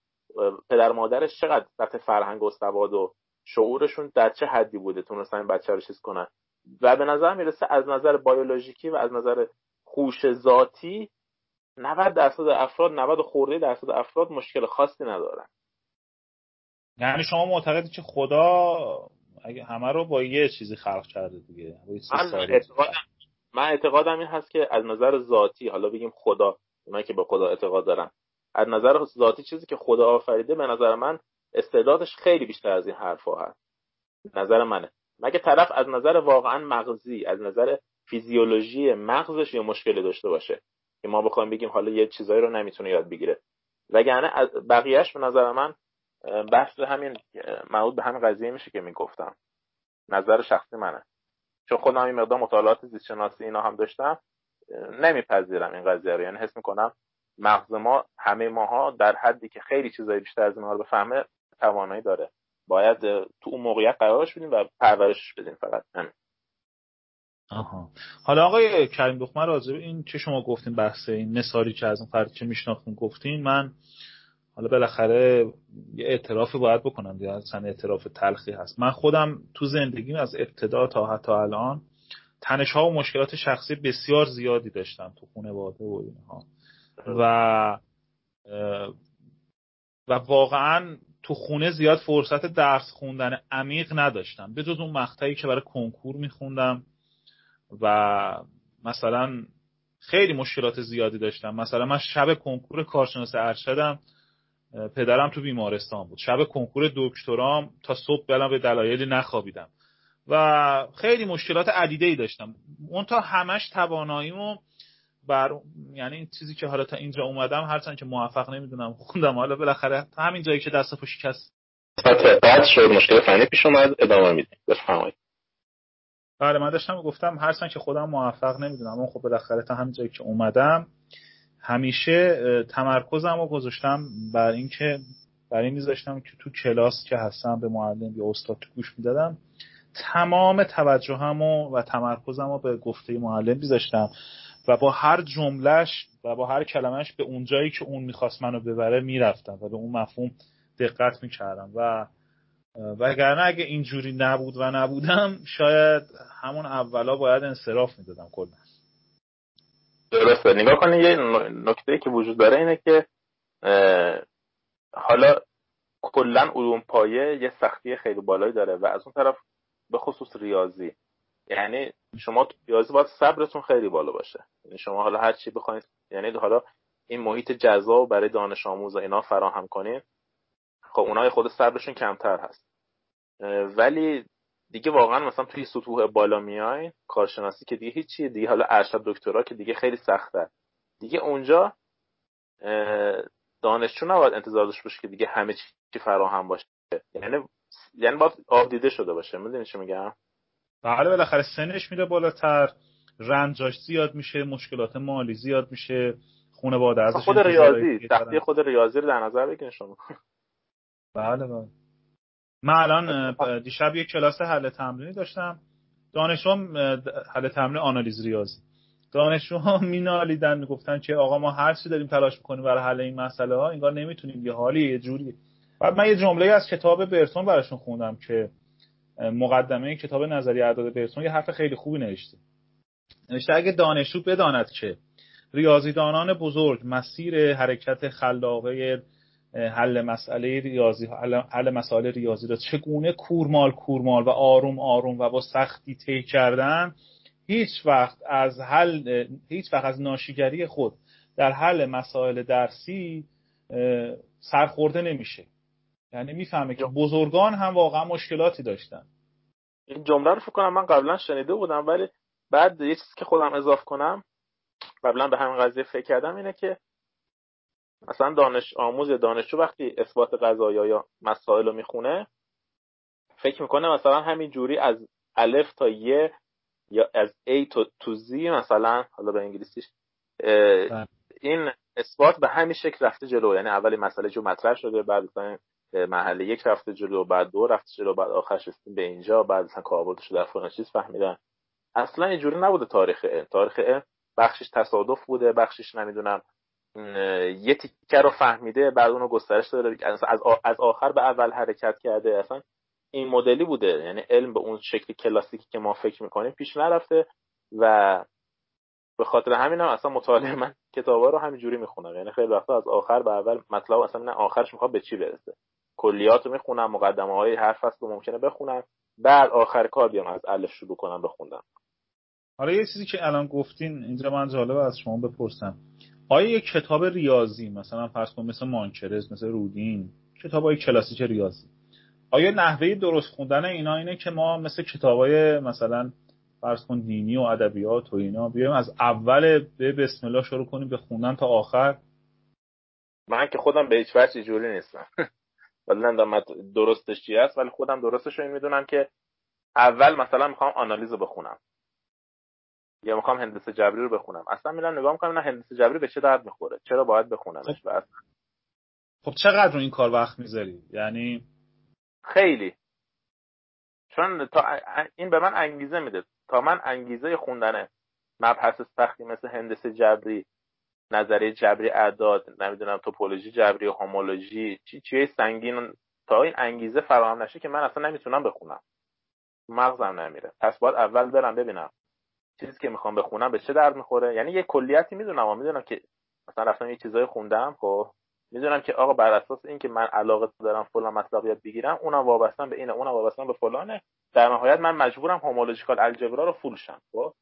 پدر مادرش چقدر سطح فرهنگ و سواد و شعورشون در چه حدی بوده تونستن این بچه رو چیز کنن. و به نظر میرسه از نظر بیولوژیکی و از نظر هوش ذاتی نود درصد افراد، نود و خورده درصد افراد مشکل خاصی ندارن. یعنی شما معتقدید که خدا اگه همه رو با یه چیزی خلق کرده دیگه؟ من اعتقادم من اعتقادم این هست که از نظر ذاتی، حالا بگیم خدا، من که به خدا اعتقاد دارم، از نظر ذاتی چیزی که خدا آفریده به نظر من استعدادش خیلی بیشتر از این حرفا هست، نظر منه. مگه طرف از نظر واقعا مغزی، از نظر فیزیولوژی مغزش یه مشکلی داشته باشه که ما بخوایم بگیم حالا یه چیزایی رو نمیتونه یاد بگیره، وگرنه بقیهش به نظر من بحث همین موضوع به همین قضیه میشه که میگفتم، نظر شخصی منه. چون خودم این مقدار مطالعات زیست شناسی اینا هم داشتم، نمیپذیرم این قضیه رو، یعنی حس میکنم مغز ما، همه ماها در حدی که خیلی چیزای بیشتر از اینها رو بفهمه توانایی داره، باید تو اون موقعیت قرارش بدیم و پرورش بدیم، فقط همین. آها. حالا آقای کریم دخت، من راجع به این که شما گفتین بحث این نثاری که از اون فرد که میشناختین گفتین، من حالا بالاخره یه اعترافی باید بکنم، دیگه اصلا اعتراف تلخی هست. من خودم تو زندگیم از ابتدا تا حتی الان تنش‌ها و مشکلات شخصی بسیار زیادی داشتم تو خانواده و اینها، و و واقعاً تو خونه زیاد فرصت درس خوندن عمیق نداشتم، به جز اون مقطعی که برای کنکور میخوندم. و مثلا خیلی مشکلات زیادی داشتم. مثلا من شب کنکور کارشناس ارشدم، پدرم تو بیمارستان بود، شب کنکور دکترام تا صبح بلم به دلایلی نخوابیدم و خیلی مشکلات عدیده‌ای داشتم. اون تا همش تواناییمو بر، یعنی این چیزی که حالا تا اینجا اومدم، هرچند که موفق نمیدونم خوندم، حالا بالاخره همین جایی که دستم شکست بعد شد، مشکل فنی پیش اومد. ادامه میدیم، بفرمایید. بله، من داشتم گفتم هرچند که خودم موفق نمیدونم، اون خب بالاخره تا همین جایی که اومدم همیشه تمرکزمو گذاشتم بر اینکه بر این میذاشتم که تو کلاس که هستم به معلم یا استاد گوش میدادم، تمام توجهمو و تمرکزمو به گفته معلم میذاشتم و با هر جملهش و با هر کلمهش به اون جایی که اون میخواست منو ببره میرفتم و به اون مفهوم دقت میکردم. و وگرنه اگه اینجوری نبود و نبودم، شاید همون اولا باید انصراف میدادم کلا. درسته. نگاه کنید، یه نکته‌ای که وجود داره اینه که حالا کلا علوم پایه یه سختی خیلی بالایی داره و از اون طرف به خصوص ریاضی، یعنی شما تو ریاضی باید صبرتون خیلی بالا باشه. یعنی شما حالا هر چی بخواید، یعنی حالا این محیط جذاب برای دانش آموز و اینا فراهم کنید، خب اونها خود صبرشون کمتر هست. ولی دیگه واقعا مثلا توی سطوح بالا میای، کارشناسی که دیگه هیچی، دیگه حالا ارشد دکترا که دیگه خیلی سخته. دیگه اونجا دانشجو نباید انتظار داشته باشه که دیگه همه چی فراهم باشه. یعنی یعنی باید آب دیده شده باشه. میدونی چی میگم؟ بله، بالاخره سنش میره بالاتر، رنجاش زیاد میشه، مشکلات مالی زیاد میشه، خانواده ازش خود ریاضی، تختی خود ریاضی رو در نظر بگیرین شما. بله بله. من الان دیشب یک کلاس حل تمرینی داشتم. دانشجو حل تمرین آنالیز ریاضی. دانشجوها مینالیدن، میگفتن که آقا ما هر چی داریم تلاش میکنیم برای حل این مسئله ها، انگار نمیتونیم، یه حالی یه جوری. بعد من یه جمله از کتاب پرسون براشون خوندم که مقدمه کتاب نظریه اعداد پرسون یه حرف خیلی خوبی نوشته. نوشته اگه دانشجو بداند که ریاضیدانان بزرگ مسیر حرکت خلاقه حل مسئله ریاضی حل, حل مسئله ریاضی را چگونه کورمال کورمال و آروم آروم و با سختی طی کردن، هیچ وقت از حل هیچ وقت از ناشیگری خود در حل مسائل درسی سرخورده نمیشه. یعنی میفهمه که بزرگان هم واقعا مشکلاتی داشتن. این جمله رو فکر کنم من قبلا شنیده بودم، ولی بعد یه چیزی که خودم اضافه کنم، قبلا به همین قضیه فکر کردم، اینه که مثلا دانش آموز دانشجو وقتی اثبات قضایا یا مسائل رو میخونه، فکر میکنه مثلا همین جوری از الف تا ی یا از A تا تو زی، مثلا حالا به انگلیسیش این اثبات به همین شکل رفته جلو. یعنی اولی مسئله جو مطرح شده، بعد مثلا مرحله یک رفته جلو، بعد دو رفته جلو، بعد آخرش رسیدیم به اینجا، بعد مثلا کاربردش رو در فلان چیز فهمیدن. اصلا اینجوری نبوده تاریخ علم. تاریخ علم بخشش تصادف بوده، بخشش نمیدونم یه تیکه رو فهمیده بعد اونو گسترش داده، از از آخر به اول حرکت کرده. اصلا این مدلی بوده. یعنی علم به اون شکل کلاسیکی که ما فکر میکنیم پیش نرفته و به خاطر همین هم اصلا مطالعه من کتابا رو همینجوری میخونم. یعنی خیلی وقتا از آخر به اول مطلب، اصلا نه آخرش میخواد به چی برسه، کلیات رو میخونم، مقدمه های هر فصل رو ممکنه بخونم، بعد آخر کار بیام از الف شروع کنم بخونم. حالا یه چیزی که الان گفتین اینجا من جالبه از شما بپرسم، آیا یک کتاب ریاضی مثلا فرض کن مثل مانکرز، مثل رودین، کتابای کلاسیک ریاضی، آیا نحوه درست خوندن اینا اینه که ما مثل کتابای مثلا فرض کن دینی و ادبیات و اینا بیایم از اول به بسم الله شروع کنیم به خوندن تا آخر؟ من که خودم به هیچ وجه جوری نیستم. والله درستش چی است، ولی خودم درستش رو میدونم که اول مثلا میخوام آنالیز رو بخونم یا میخوام هندسه جبری رو بخونم. اصلا میرم نگاه میکنم نه هندسه جبری به چه درد میخوره، چرا باید بخونمش. خب, خب چقدر رو این کار وقت میذاری؟ یعنی خیلی چون تا این به من انگیزه میده، تا من انگیزه خوندن مبحث سختی مثل هندسه جبری، نظریه جبری اعداد، نمیدونم توپولوژی جبری، هومولوژی، چی چیه سنگین، تا این انگیزه فراهم نشه که من اصلا نمیتونم بخونم، مغزم نمیره. پس باید اول برم ببینم چیزی که میخوام بخونم به چه درد میخوره. یعنی یه کلیاتی میدونم، اما میدونم که مثلا رفتم یه چیزایی خوندم، خب میدونم که آقا بر اساس این که من علاقه دارم فلان مطلب یاد بگیرم، اونم وابسته به اینه، اونم وابسته به فلانه، در نهایت من مجبورم هومولوژیکال الجبرا رو فول شم، خب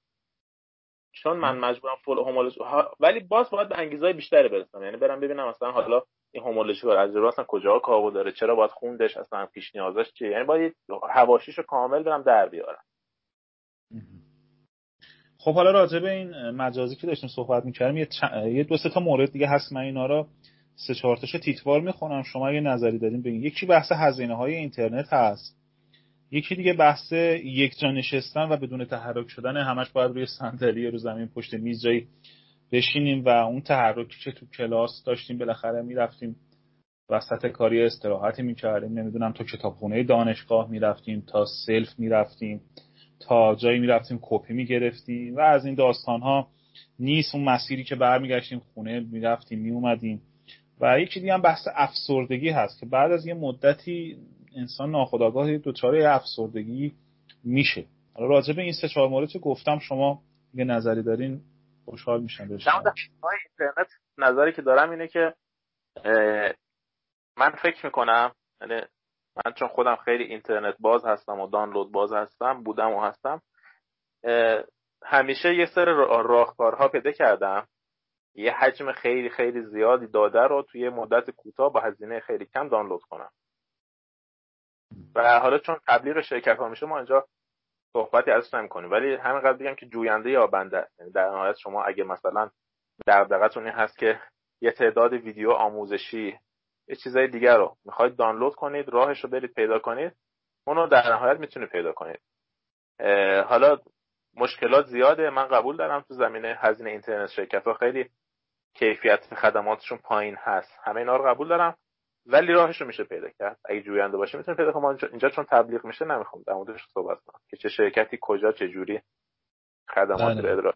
چون من مجبورم فول هومولوژی، ولی باز باید به انگیزهای بیشتری برسم. یعنی برم ببینم مثلا حالا این هومولوژیکال الجبرا اصلا کجاها کارو داره، چرا باید خوندش، اصلا پیش نیازش چیه. یعنی باید حواشیشو کامل برم در بیارم. خب حالا راجع به این مجازی که داشتیم صحبت می‌کردیم، یه, چ... یه دو سه تا مورد دیگه هست، من اینا رو سه چهار تاشو تیتوار میخونم، شما اگه نظری دارین بگین. یکی بحث هزینه‌های اینترنت هست، یکی دیگه بحث یک جا نشستن و بدون تحرک شدن، همش باید روی صندلی رو زمین پشت میز جایی بشینیم و اون تحرکی که تو کلاس داشتیم بالاخره میرفتیم وسط کاری استراحتی میکردیم، نمیدونم تو کتابخونه دانشگاه میرفتیم، تا سلف میرفتیم، تا جایی میرفتیم کپی میگرفتیم و از این داستانها نیست. اون مسیری که برمیگشتیم خونه میرفتیم میومدیم. و یکی دیگه هم بحث افسردگی هست که بعد از یه مدتی انسان ناخودآگاه دچار افسردگی میشه. حالا راجع به این سه چهار مورد که گفتم شما یه نظری دارین خوشحال میشم بهش. در مورد اینترنت نظری که دارم اینه که من فکر میکنم، یعنی من چون خودم خیلی اینترنت باز هستم و دانلود باز هستم بودم و هستم، همیشه یه سری راهکارها پیدا کردم، یه حجم خیلی خیلی زیادی داده رو توی مدت کوتاه با هزینه خیلی کم دانلود کنم. و حالا چون تبلیغ شرکت‌ها میشه ما اینجا صحبتی ازش نمی‌کنیم، ولی همینقدر بگم که جوینده آبنده است. یعنی در نهایت شما اگه مثلا دغدغه‌تون این هست که یه تعداد ویدیو آموزشی، یه چیزای دیگر رو می‌خواید دانلود کنید، راهش رو برید پیدا کنید، اون رو در نهایت می‌تونید پیدا کنید. حالا مشکلات زیاده، من قبول دارم تو زمینه هزینه اینترنت شرکت‌ها خیلی کیفیت خدماتشون پایین هست، همه اینا رو قبول دارم، ولی راهش رو میشه پیدا کرد. اگه جوینده باشه میتونه پیدا کنه. اینجا چون تبلیغ میشه نمیخوام در موردش صحبت کنم که چه شرکتی کجا چه جوری خدمات رو ارائه،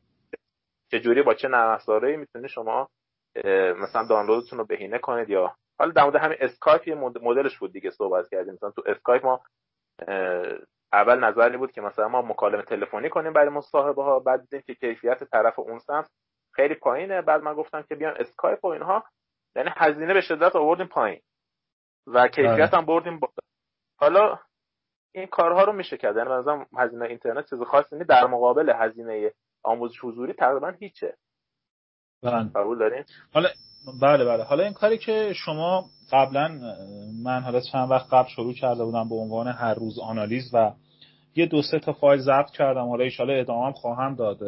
چه جوری با چه نرم افزاری میتونه شما مثلا دانلودتون رو بهینه کنید. یا حالا در مورد همین اسکایپ یه مدلش بود دیگه صحبت کردیم، مثلا تو اسکایپ ما اول نظری بود که مثلا ما مکالمه تلفنی کنیم برای مصاحبه ها، بعد دیدیم که کیفیت طرف اون سمت خیلی پایینه، بعد من گفتم که بیان اسکایپ و اینها، یعنی هزینه به شدت آوردیم پایین و کیفیت هم بردیم بالا. حالا این کارها رو میشه کرد. یعنی مثلا هزینه اینترنت چیز خاصی نیست، در مقابل هزینه آموزش حضوری تقریبا هیچه. بله قبول دارین. حالا بله بله حالا این کاری که شما قبلا، من حالا چند وقت قبل شروع کرده بودم به عنوان هر روز آنالیز و یه دو سه تا فایل ضبط کردم، حالا ان شاءالله ادامه‌ام خواهم داد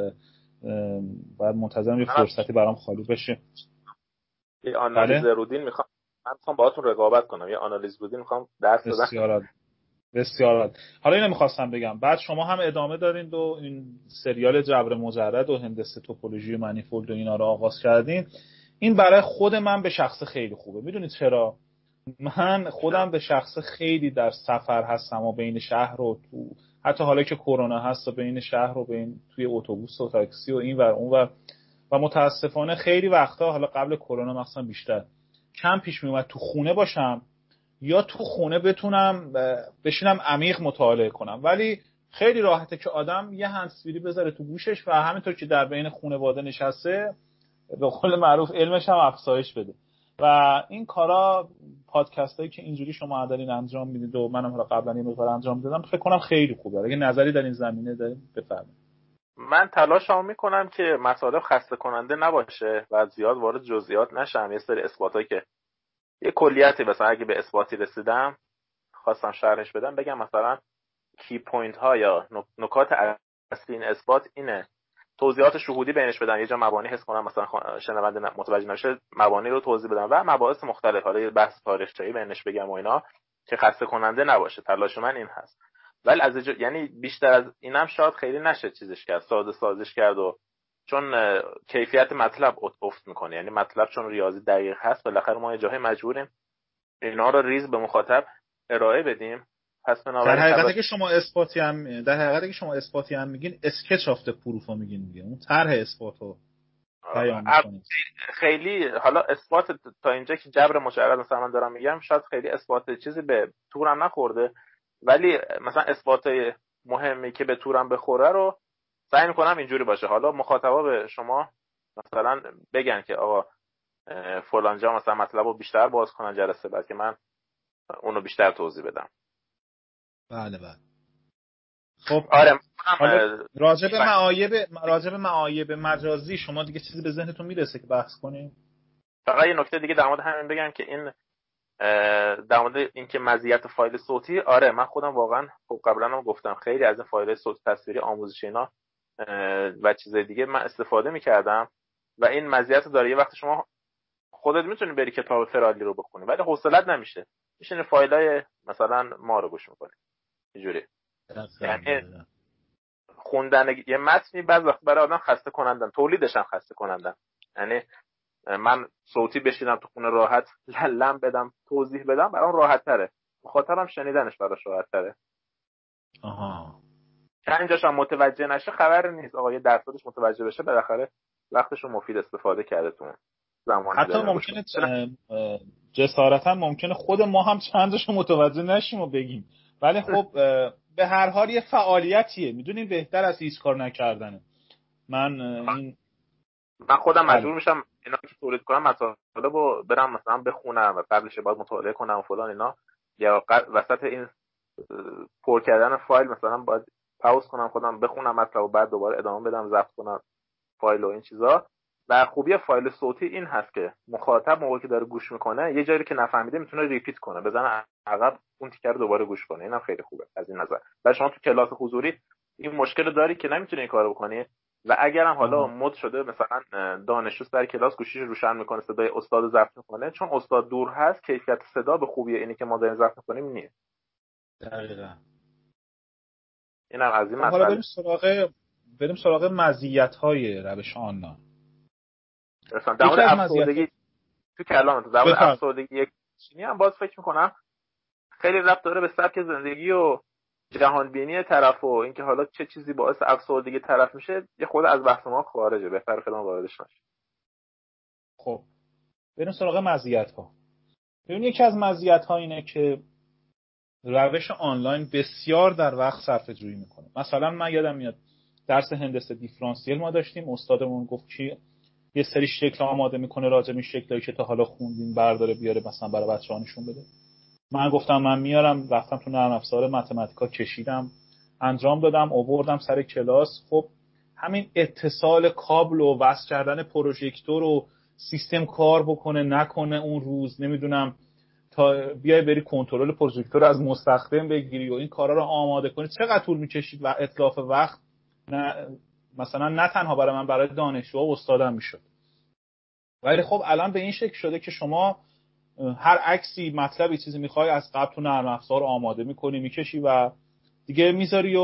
و منتظرم یه فرصتی برام خالی بشه. یه آنالیز رودین میخوام، من میخوام باهاتون رقابت کنم، یه آنالیز رودین میخوام درس بدم. بسیار بسیار حالا اینو میخواستم بگم، بعد شما هم ادامه دارین و این سریال جبر مجرد و هندسه توپولوژی مانیفولد و اینا رو آغاز کردین. این برای خود من به شخص خیلی خوبه. میدونید چرا؟ من خودم به شخص خیلی در سفر هستم و بین شهر و تو، حتی حالا که کرونا هست، و بین شهر و بین توی اتوبوس و تاکسی و این ور اون ور، و متاسفانه خیلی وقتا، حالا قبل کرونا مثلا بیشتر کم پیش می اومد تو خونه باشم یا تو خونه بتونم بشینم عمیق مطالعه کنم، ولی خیلی راحته که آدم یه هندزفری بذاره تو گوشش و همینطور که در بین خانواده نشسته به قول معروف علمش هم افزایش بده. و این کارا، پادکست هایی که اینجوری شما دارین انجام میدید و منم حالا قبلا یه مقدار انجام دادم، فکر کنم خیلی خوبه. اگه نظری در این زمینه دارین بفرمایید. من تلاشمو میکنم که مسائل خسته کننده نباشه و زیاد وارد جزئیات نشم. یه سری اثباتایی که یه کلیاتی، مثلا اگه به اثباتی رسیدم خواستم شرحش بدم، بگم مثلا کی پوینت ها یا نکات اصلی این اثبات اینه، توضیحات شهودی بینش بدم، یه جا مبانی حس کنم مثلا شنونده متوجه نشه، مبانی رو توضیح بدم و مباحث مختلف، حالا یه بحث تاریخچه‌ای بینش بگم و اینا، که خسته کننده نباشه. تلاش من این هست. ولی از اج... یعنی بیشتر از اینم شاید خیلی نشه چیزش کرد، ساده سازش کرد، و چون کیفیت مطلب افت میکنه. یعنی مطلب چون ریاضی دقیق هست، بالاخره ما یه جایی مجبوریم اینا رو ریز به مخاطب ارائه بدیم. پس بنابراین در حقیقت که شما اثباتی هم در حقیقت که شما اثباتی هم میگین اسکچ آف پروفو میگین دیگه، اون طرح اثباتو بیان میکنید. خیلی حالا اثبات تا اینجا که جبر مجرد مثلا من دارم میگم شاید خیلی اثبات چیزی به تورم نخورده، ولی مثلا اثبات مهمی که به تورم بخوره رو سعی میکنم اینجوری باشه. حالا مخاطبا به شما مثلا بگن که آقا فلانجا مثلا مطلبو بیشتر باز کنن جلسه بعد که من اونو بیشتر توضیح بدم. بله بله. خب آره راجع به معایب راجع به معایب مجازی شما دیگه چیزی به ذهنتون میرسه که بحث کنیم؟ فقط یه نکته دیگه در مورد همین بگم که این در مورد اینکه مزیت فایل صوتی، آره من خودم واقعا خب قبلا هم گفتم خیلی از این فایل صوتی تصویری آموزشی اینا و چیزای دیگه من استفاده میکردم و این مزیت داره. یه وقت شما خودت میتونی بری کتاب فرالی رو بخونی ولی حوصله‌ات نمیشه، میشینی فایلای مثلا ما رو گوش میکنی اینجوری، یعنی خوندن یه متنی بعض وقت برای آدم خسته کنندن، تولیدش هم خسته کنندن. یعنی من صوتی بشینم تو خونه راحت للم بدم توضیح بدم برام راحت تره، مخاطبم شنیدنش براش راحت تره. آها چند جاش هم متوجه نشه خبری نیست، آقا یه درصدش متوجه بشه بالاخره وقتش رو مفید استفاده کرده تو زمان. حتی ممکنه جسارتا ممکنه خود ما هم چندش رو متوجه نشیم و بگیم، ولی خب به هر حال یه فعالیتیه، میدونیم بهتر از هیچ کار نکردنه. من این من خودم مجبور میشم اینا که تولید کنم مطالبو برم مثلا بخونم و قبلش باید مطالعه کنم و فلان اینا، یا وسط این پر کردن فایل مثلا باید پاوز کنم خودم بخونم مطلبو بعد دوباره ادامه بدم ضبط کنم فایل و این چیزا. و خوبی فایل صوتی این هست که مخاطب موقعی که داره گوش میکنه یه جایی که نفهمیده میتونه ریپیت کنه، بزنه عقب اون تیکر دوباره گوش کنه. اینم خیلی خوبه از این نظر. ولی شما تو کلاس حضوری این مشکل داری که نمیتونی این کارو بکنی و اگرم حالا مد شده مثلا دانشجو در کلاس گوشیش روشن میکنه صدای استاد ضبط میکنه، چون استاد دور هست کیفیت صدا به خوبی اینی که ما داریم ضبط میکنیم نیست. دقیقاً اینم از این مسئله. بریم سراغ بریم سراغ مزیت‌های روش آنلاین. مثلا در مورد افسردگی تو کلامت در مورد افسردگی یک چینی هم باز فکر میکنم خیلی ربط داره به سبک زندگی و جهانبینی طرف و اینکه حالا چه چیزی باعث افسردگی طرف میشه. یه خود از بحث ما خارجه، بهتره فعلا واردش نشیم. خب بریم سراغ مزیت‌ها. ببین یکی از مزیت‌ها اینه که روش آنلاین بسیار در وقت صرفه‌جویی میکنه. مثلا من یادم میاد درس هندسه دیفرانسیل ما داشتیم، استادمون گفت که یه سری شکل آماده میکنه راجع به شکلایی که تا حالا خوندین برداره بیاره مثلا برای بچه‌ها نشون بده. من گفتم من میارم، رفتم تو نرم افزار متماتیکا کشیدم انجام دادم آوردم سر کلاس. خب همین اتصال کابل و وصل کردن پروژکتور و سیستم کار بکنه نکنه اون روز نمیدونم تا بیای بری کنترل پروژکتور از مستخدم بگیری و این کارا رو آماده کنی چقدر طول میکشید و اتلاف وقت نه مثلا نه تنها برای من برای دانشجوها و استادم میشد. ولی خب الان به این شکل شده که شما هر عکسی مطلبی چیزی میخوای از قبل تو نرم افزار آماده میکنی میکشی و دیگه میذاری و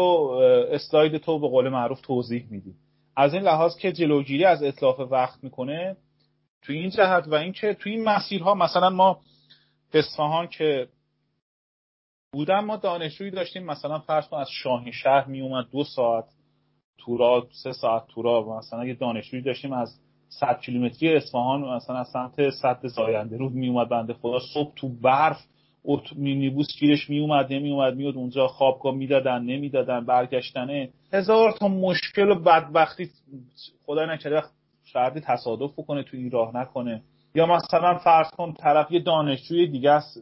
اسلاید تو به قول معروف توضیح میدی. از این لحاظ که جلوگیری از اتلاف وقت میکنه تو این جهت و اینکه تو این مسیرها مثلا ما اصفهان که بودم ما دانشجویی داشتیم مثلا فرض کن از شاهین شهر میومد دو ساعت تورا سه ساعت تورا، مثلا یه دانشجویی داشتیم از صد کیلومتری اصفهان مثلا از سمت سد زاینده رود میومد بنده خدا صبح تو برف اوت مینیبوس گیرش میومد نمیومد میاد اونجا خوابگاه میدادن نمیدادن برگشتنه هزار تا مشکل و بدبختی خدا نکرده شاید تصادف بکنه تو این راه نکنه. یا مثلا فرض کن طرف یه دانشجوی دیگه است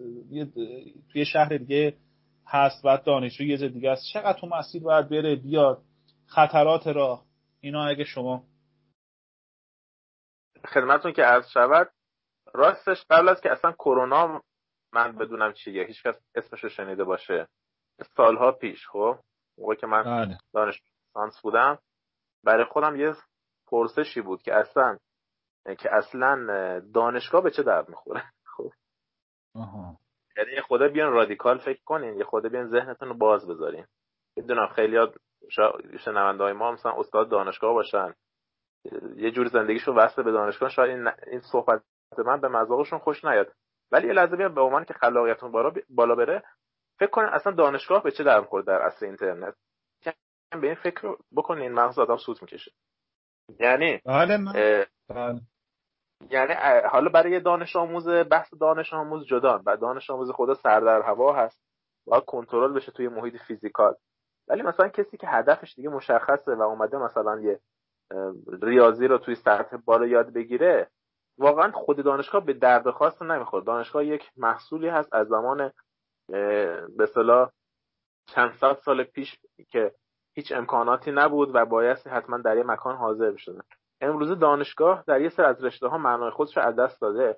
توی شهر دیگه هست بعد دانشجوی یه جای دیگه است چقدر تو مسیر باید بره بیاد خطرات راه اینا. اگه شما خدمتتون که عرض شود راستش قبل از که اصلا کرونا من بدونم چیه هیچکس اسمش رو شنیده باشه سالها پیش خب موقعی که من دانشجو لیسانس بودم برای خودم یه پرسشی بود که اصلا که اصلا دانشگاه به چه درد میخوره. خب یعنی خدا بیان رادیکال فکر کنین، یه خدا بیان ذهنتون رو باز بذارین. میدونم خیلی‌ها شنونده‌های ما مثلا استاد دانشگاه باشن یه جور زندگیشو وصل به دانشگاه، شاید این این صحبت من به مذاقشون خوش نیاد، ولی یه لحظه بیان به عنوان که خلاقیتون بالا بره فکر کنین اصلا دانشگاه به چه درمیخوره در اصل اینترنت. کم به این فکر رو بکنین، مغز آدم سوت میکشه. یعنی بله من. بله. یعنی حالا برای دانش آموز، بحث دانش آموز جدا، بعد دانش آموز خدا سر در هوا هست، باید کنترل بشه توی محیط فیزیکال. ولی مثلا کسی که هدفش دیگه مشخصه و اومده مثلا یه ریاضی رو توی سطح بالا یاد بگیره، واقعا خود دانشگاه به درد خاص نمیخوره. دانشگاه یک محصولی هست از زمان به اصطلاح چند صد سال پیش که هیچ امکاناتی نبود و بایستی حتما در یه مکان حاضر بشدن. امروزه دانشگاه در یه سر از رشته ها معنای خودش رو از دست داده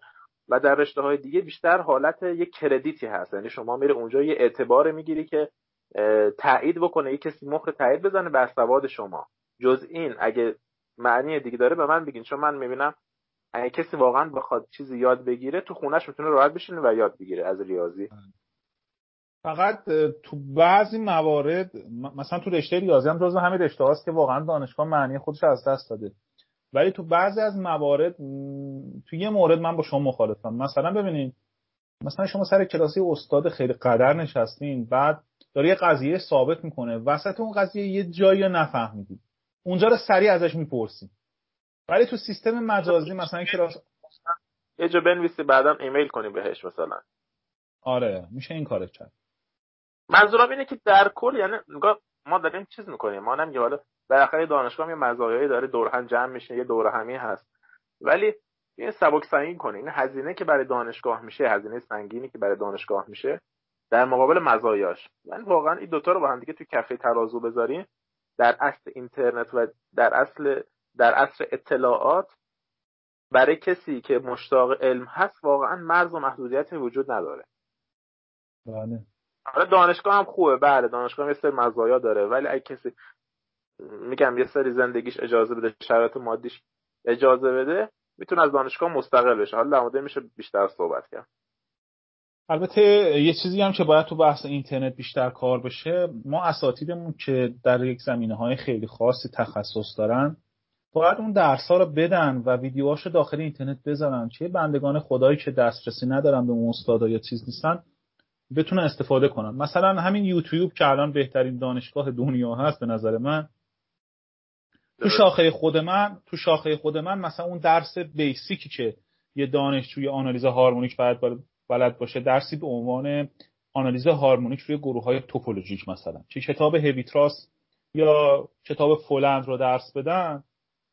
و در رشته های دیگه بیشتر حالت یک کردیتی هست. یعنی شما میره اونجا یه اعتبار میگیری که تایید بکنه، یک کسی مخر تایید بزنه بر سواد شما. جز این اگه معنی دیگه داره به من بگین، چون من میبینم اگه کسی واقعا بخواد چیزی یاد بگیره تو خونش میتونه راحت بشینه و یاد بگیره از ریاضی. فقط تو بعضی موارد مثلا تو رشته ریاضی هم جزو همین رشته هاست که واقعا دانشگاه معنی خودش از دست داده، ولی تو بعضی از موارد تو یه مورد من با شما مخالفم. مثلا ببینید، مثلا شما سر کلاسی استاد خیلی قدر نشستین، بعد داره یه قضیه ثابت میکنه، وسط اون قضیه یه جایی رو نفهمیدید، اونجا رو سریع ازش میپرسین. ولی تو سیستم مجازی مثلا کلاس یه جا بنویسی بعدم ایمیل کنی بهش مثلا. آره میشه این کارو کرد. منظورم اینه که در کل یعنی نگاه ما داریم چیز میکنیم، ما هم یه حالا بالاخره دانشگاه یه مزایایی داره، دور هم جمع میشه، یه دور همی هست، ولی این سبک سنگین کنه. این هزینه که برای دانشگاه میشه، هزینه سنگینی که برای دانشگاه میشه در مقابل مزایاش، من واقعا این دوتا رو با هم دیگه تو کفه ترازو بذاریم، در اصل اینترنت و در اصل در عصر اطلاعات برای کسی که مشتاق علم هست واقعا مرز و محدودیت وجود نداره. بله. حالا دانشگاه هم خوبه، بله دانشگاه هم یه سری مزایا داره، ولی اگه کسی میگم یه سری زندگیش اجازه بده، شرایط مادیش اجازه بده، میتونه از دانشگاه مستقل بشه. حالا در مورد میشه بیشتر صحبت کرد. البته یه چیزی هم که باید تو بحث اینترنت بیشتر کار بشه، ما اساتیدمون که در یک زمینه‌های خیلی خاصی تخصص دارن باید اون درس‌ها رو بدن و ویدیوهاشو داخل اینترنت بذارن که بندگان خدایی که دسترسی ندارن به اون استادا یا چیز نیستن بتونن استفاده کنن. مثلا همین یوتیوب که الان بهترین دانشگاه دنیا هست به نظر من، تو شاخه خود من تو شاخه خود من مثلا اون درس بیسیکی که یه دانشجوی آنالیز هارمونیک باید بلد باشه، درسی به عنوان آنالیز هارمونیک روی گروه‌های توپولوژیک مثلا، چه کتاب هویتراس یا کتاب فولند رو درس بدن،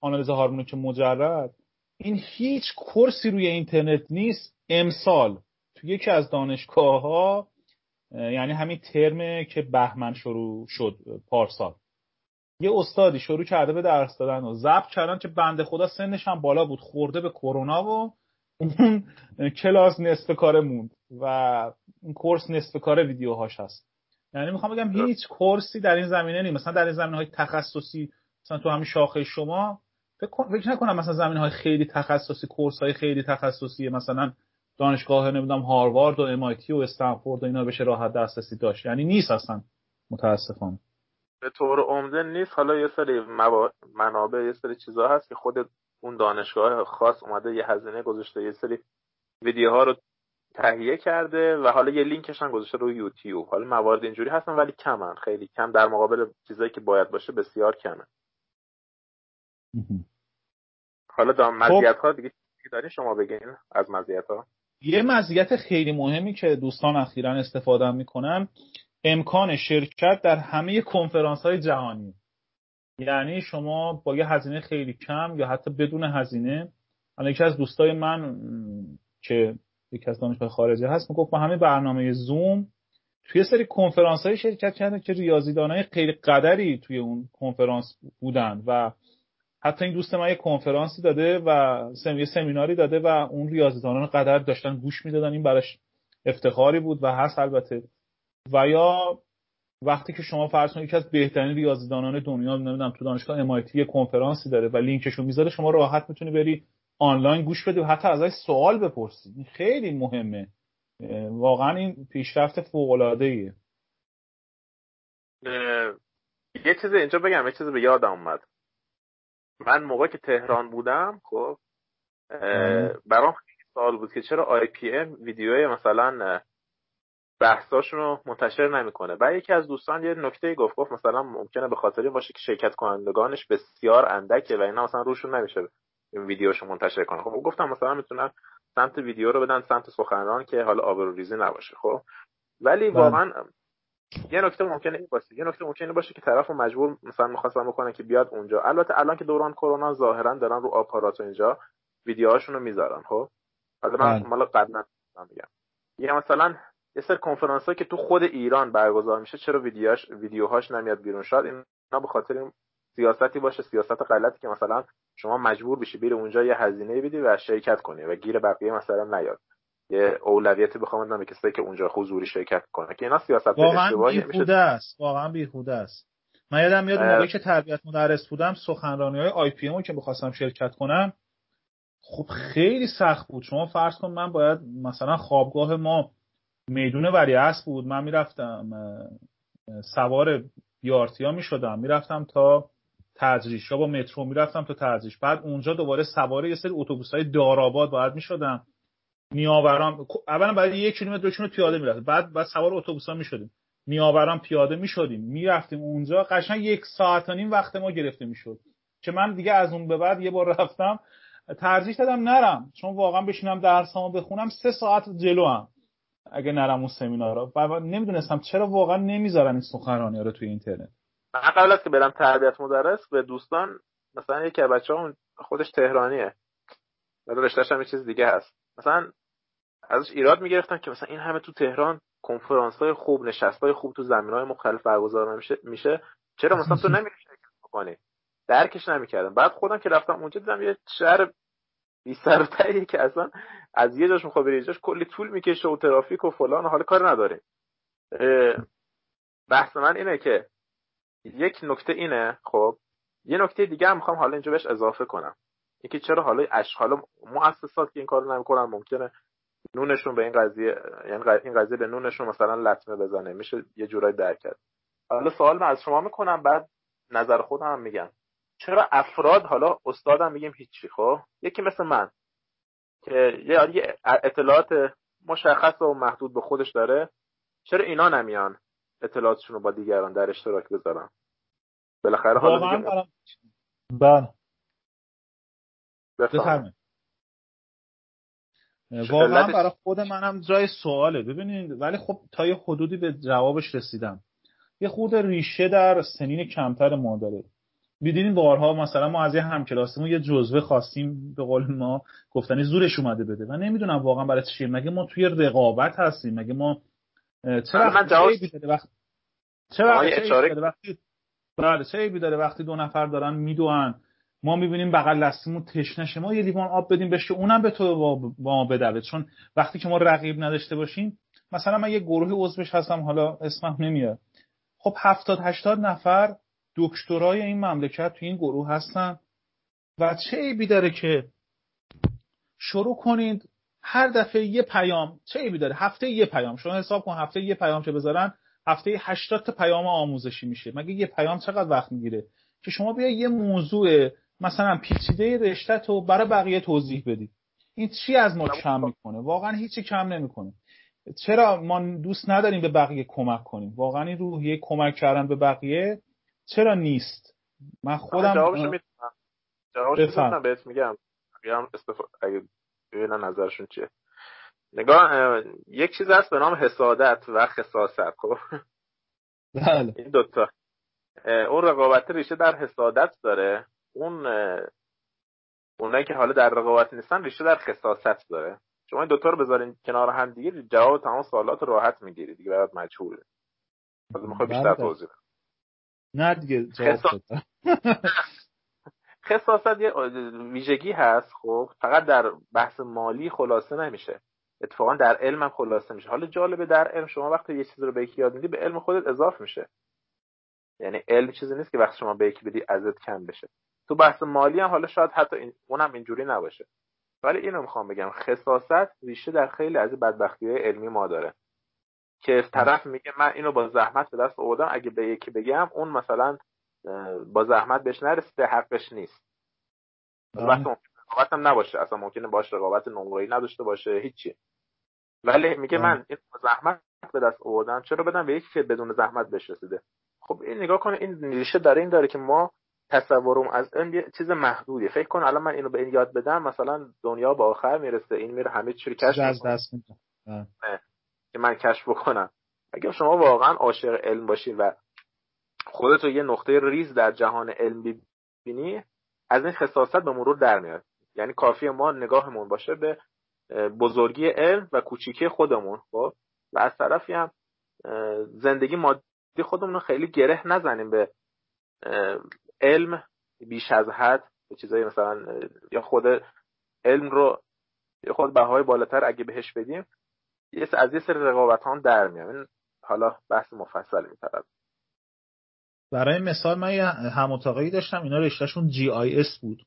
آنالیز هارمونیک مجرد، این هیچ کورسی روی اینترنت نیست. امسال تو یکی از دانشگاه‌ها، یعنی همین ترم که بهمن شروع شد پارسال، یه استادی شروع کرده به درس دادن و ضبط کردن که بنده خدا سنش هم بالا بود، خورده به کرونا و اون کلاس نصف کاره موند و اون کورس نصف کاره ویدیوهاش هست. یعنی میخوام بگم هیچ کورسی در این زمینه نیست. مثلا در این زمینه‌های تخصصی، مثلا تو همین شاخه شما فکر نکنم مثلا زمینه‌های خیلی تخصصی، کورس‌های خیلی تخصصی مثلا دانشگاه نمیدونم هاروارد و ام آی تی و استنفورد و اینا بشه راحت دسترسی داشت. یعنی نیست اصلا، متاسفانه به طور عمده نیست. حالا یه سری موا... منابع، یه سری چیزا هست که خود اون دانشگاه خاص اومده یه هزینه گذاشته، یه سری ویدیوها رو تهیه کرده و حالا یه لینکش هم گذاشته روی یوتیوب. حالا موارد اینجوری هستن ولی کمن، خیلی کم در مقابل چیزایی که باید باشه بسیار کمه. حالا در مزیت‌ها دیگه چی دارین شما بگین از مزیت‌ها؟ یه مزیت خیلی مهمی که دوستان اخیراً استفاده میکنن، امکان شرکت در همه کنفرانس‌های جهانی. یعنی شما با یه هزینه خیلی کم یا حتی بدون هزینه، الان یکی از دوستای من که یکی از دانشگاه خارجی هست میگفت با همه برنامه زوم توی سری کنفرانس‌های شرکت کردن که ریاضیدانای خیلی قدری توی اون کنفرانس بودن و حتی این دوست من یه کنفرانسی داده و یه سمیناری داده و اون ریاضیدانان قدر داشتن گوش میدادن، این براش افتخاری بود و هست البته. و یا وقتی که شما فرض کنید یکی از بهترین ریاضیدانان دنیا نمیدونم تو دانشگاه ام آی تی یه کنفرانسی داره و لینکشو میذاره، شما راحت میتونی بری آنلاین گوش بدی و حتی ازش سوال بپرسی. این خیلی مهمه، واقعا این پیشرفت فوق العاده‌ایه. یه چیز اینجا بگم، یه چیز به یادم اومد. من موقع که تهران بودم، خب برام خیلی سوال بود که چرا آی پی ام ویدیوهای مثلا بحثاشون رو منتشر نمیکنه. بعد یکی از دوستان یه نکته گفت گفت مثلا ممکنه به خاطر این باشه که شرکت کنندگانش بسیار اندکه و اینا مثلا روشون نمیشه این ویدیوشو منتشر کنه. خب گفتم مثلا میتونن سمت ویدیو رو بدن سمت سخنران که حالا آبروریزی نباشه. خب ولی واقعا یه نکته ممکنه این باشه، یه نکته ممکنه باشه که طرفو مجبور مثلا می‌خواستن بکنن که بیاد اونجا. البته الان که دوران کرونا ظاهرا دارن رو آپارات اینجا ویدیوهاشون رو میذارن. خب حالا من مال قبلا میگم یه مثلا یه سر کنفرانس‌ها که تو خود ایران برگزار میشه چرا ویدیوهاش ویدیوهاش نمیاد بیرون؟ شاید اینا به خاطر سیاستی باشه، سیاست غلطی که مثلا شما مجبور بشی بری اونجا یه هزینه بدی و شرکت کنی و گیر بقیه مثلا نیاد، یه اولویتی بخوام بدم به کسی که اونجا حضوری شرکت کنه که اینا سیاست اشتباهی میشه. بیهوده است، واقعا بیهوده است. من یادم میاد موقعی که تربیت مدرس بودم سخنرانی‌های آی پی ام که می‌خواستم شرکت کنم خب خیلی سخت بود. شما فرض کن من باید مثلا خوابگاه ما میدون ولی اسب بود، من میرفتم سوار بیارتیا میشدم میرفتم تا تجریش یا با مترو میرفتم تا تجریش، بعد اونجا دوباره سوار یه سری اتوبوس‌های دارآباد باید میشدم نیاوران، اولا باید یک کیلومتر دو کیلومتر پیاده میرفتیم، بعد بعد سوار اتوبوس‌ها میشدیم نیاوران پیاده میشدیم میرفتیم اونجا، قشنگ یک ساعت و نیم وقت ما گرفته میشد که من دیگه از اون به بعد یه بار رفتم ترجیح دادم نرم، چون واقعا بشینم درسامو بخونم سه ساعت جلوام اگه نرم اون سمینارا. و نمیدونستم چرا واقعا نمیذارن این سخنرانی‌ها رو توی اینترنت. من قبل از که برم تربیت مدرس به دوستان مثلا یکی از بچه‌ها خودش تهرانیه ولی رشته‌اش هم یه چیز دیگه هست، مثلا ازش ایراد میگرفتن که مثلا این همه تو تهران کنفرانس‌های خوب نشست‌های خوب تو زمینه‌های مختلف برگزار میشه میشه چرا مثلا تو نمی‌ری شرکت بکنی؟ درکش نمی‌کردم. بعد خودم که رفتم اونجا دیدم یه شهر بی سر و ته که اصلا از یه جاش می‌خواد بری جاش کلی طول می‌کشه و ترافیک و فلان و حالا کار نداره. بحث من اینه که یک نکته اینه. خب یه نکته دیگه هم می‌خوام حالا اینجا بهش اضافه کنم، اینکه چرا حالا اشغال مؤسسات که این کارو نمی‌کنن ممکنه نونشون به این قضیه، یعنی این قضیه به نونشون مثلا لطمه بزنه، میشه یه جورایی درک کرد. حالا سوال من از شما میکنم بعد نظر خودم هم میگم. چرا افراد حالا استادم میگیم هیچی، خب یکی مثل من که یه اطلاعات مشخص و محدود به خودش داره، چرا اینا نمیان اطلاعاتشون رو با دیگران در اشتراک بذارن؟ بالاخره حالا میگم بله بفرمایید. واقعا برای خود منم جای سواله ببینید، ولی خب تا یه حدودی به جوابش رسیدم. یه خود ریشه در سنین کمتر ما داره. می‌دونین بارها مثلا ما از یه همکلاسیمون یه جزوه خواستیم به قول ما گفتنی زورش اومده بده و نمیدونم واقعا برای چیه، مگه ما توی رقابت هستیم؟ مگه ما چرا من جواب بده وقت چرا بده وقتی بله چه بیداره وقتی دو نفر دارن میدوئن ما میبینیم بغل دستمون تشنشه، ما یه لیوان آب بدیم بهش که اونم به تو با ما بدوه. چون وقتی که ما رقیب نداشته باشیم، مثلا من یه گروه عضوش هستم حالا اسمم نمیاد، خب هفتاد هشتاد نفر دکترای این مملکت تو این گروه هستن و چه عیبی داره که شروع کنید هر دفعه یه پیام؟ چه عیبی داره هفته یه پیام؟ شما حساب کن هفته یه پیام چه بذارن، هفته هشتاد تا پیام آموزشی میشه. مگه یه پیام چقدر وقت میگیره که شما بیا یه موضوع مثلا پیچیده رشته‌ت رو برای بقیه توضیح بدید؟ این چی از ما کم میکنه؟ واقعا هیچی کم نمیکنه. چرا ما دوست نداریم به بقیه کمک کنیم؟ واقعا این روحیه کمک کردن به بقیه چرا نیست؟ من خودم جوابشو میتونم جوابشو میتونم بهت میگم، میگم استفاده اگه ببینن نظرشون چیه. نگاه یک چیز هست به نام حسادت و خساست. خب بله این دو تا، اون رقابت ریشه در حسادت داره، اون اونایی که حالا در رقابت نیستن ریشه در خساست داره. شما این دوتا رو بذارین کنار هم دیگه جواب تمام سوالات راحت میگیری دیگه، برات مجهوله. حالا میخوام بیشتر توضیح بدم. نه دیگه جواب بده. خساست یه ویژگی هست، خب فقط در بحث مالی خلاصه نمیشه، اتفاقا در علم هم خلاصه میشه. حالا جالبه در علم شما وقتی یه چیزی رو به یکی یاد میدی به علم خودت اضافه میشه، یعنی علم چیزی نیست که وقتی شما به یکی بدی ازت کم بشه. تو بحث مالی هم حالا شاید حتی این... اونم اینجوری نباشه، ولی اینو میخوام بگم خساست ریشه در خیلی از بدبختی‌های علمی ما داره که طرف میگه من اینو با زحمت به دست آوردم، اگه به یکی بگم اون مثلا با زحمت بهش نرسیده حقش نیست. البته رقابت هم نباشه، اصلا ممکنه باشه رقابت نمره‌ای نداشته باشه هیچی، ولی میگه من اینو با زحمت به دست آوردن چرا بدن به یکی که بدون زحمت بهش رسیده؟ خب این نگاه کنه، این ریشه در این داره که ما تصورم از این چیز محدودی. فکر کن الان من اینو به این یاد بدم مثلا دنیا به آخر میرسه، این میره همه چی رو کشف از دست میده که من کشف بکنم. اگه شما واقعا عاشق علم باشین و خودت رو یه نقطه ریز در جهان علم ببینی، از این خصاصت به مرور در میاد. یعنی کافیه ما نگاهمون باشه به بزرگی علم و کوچیکی خودمون، خب، و از طرفی هم زندگی مادی خودمون رو خیلی گره نزنیم به علم بیش از حد، به چیزایی مثلا یا خود علم رو یا خود بهای بالاتر اگه بهش بدیم، یه از یه سری رقابت‌ها در میاد. حالا بحث مفصل این طرف. برای مثال من هم اتاقی داشتم، اینا رشتهشون جی آی اس بود،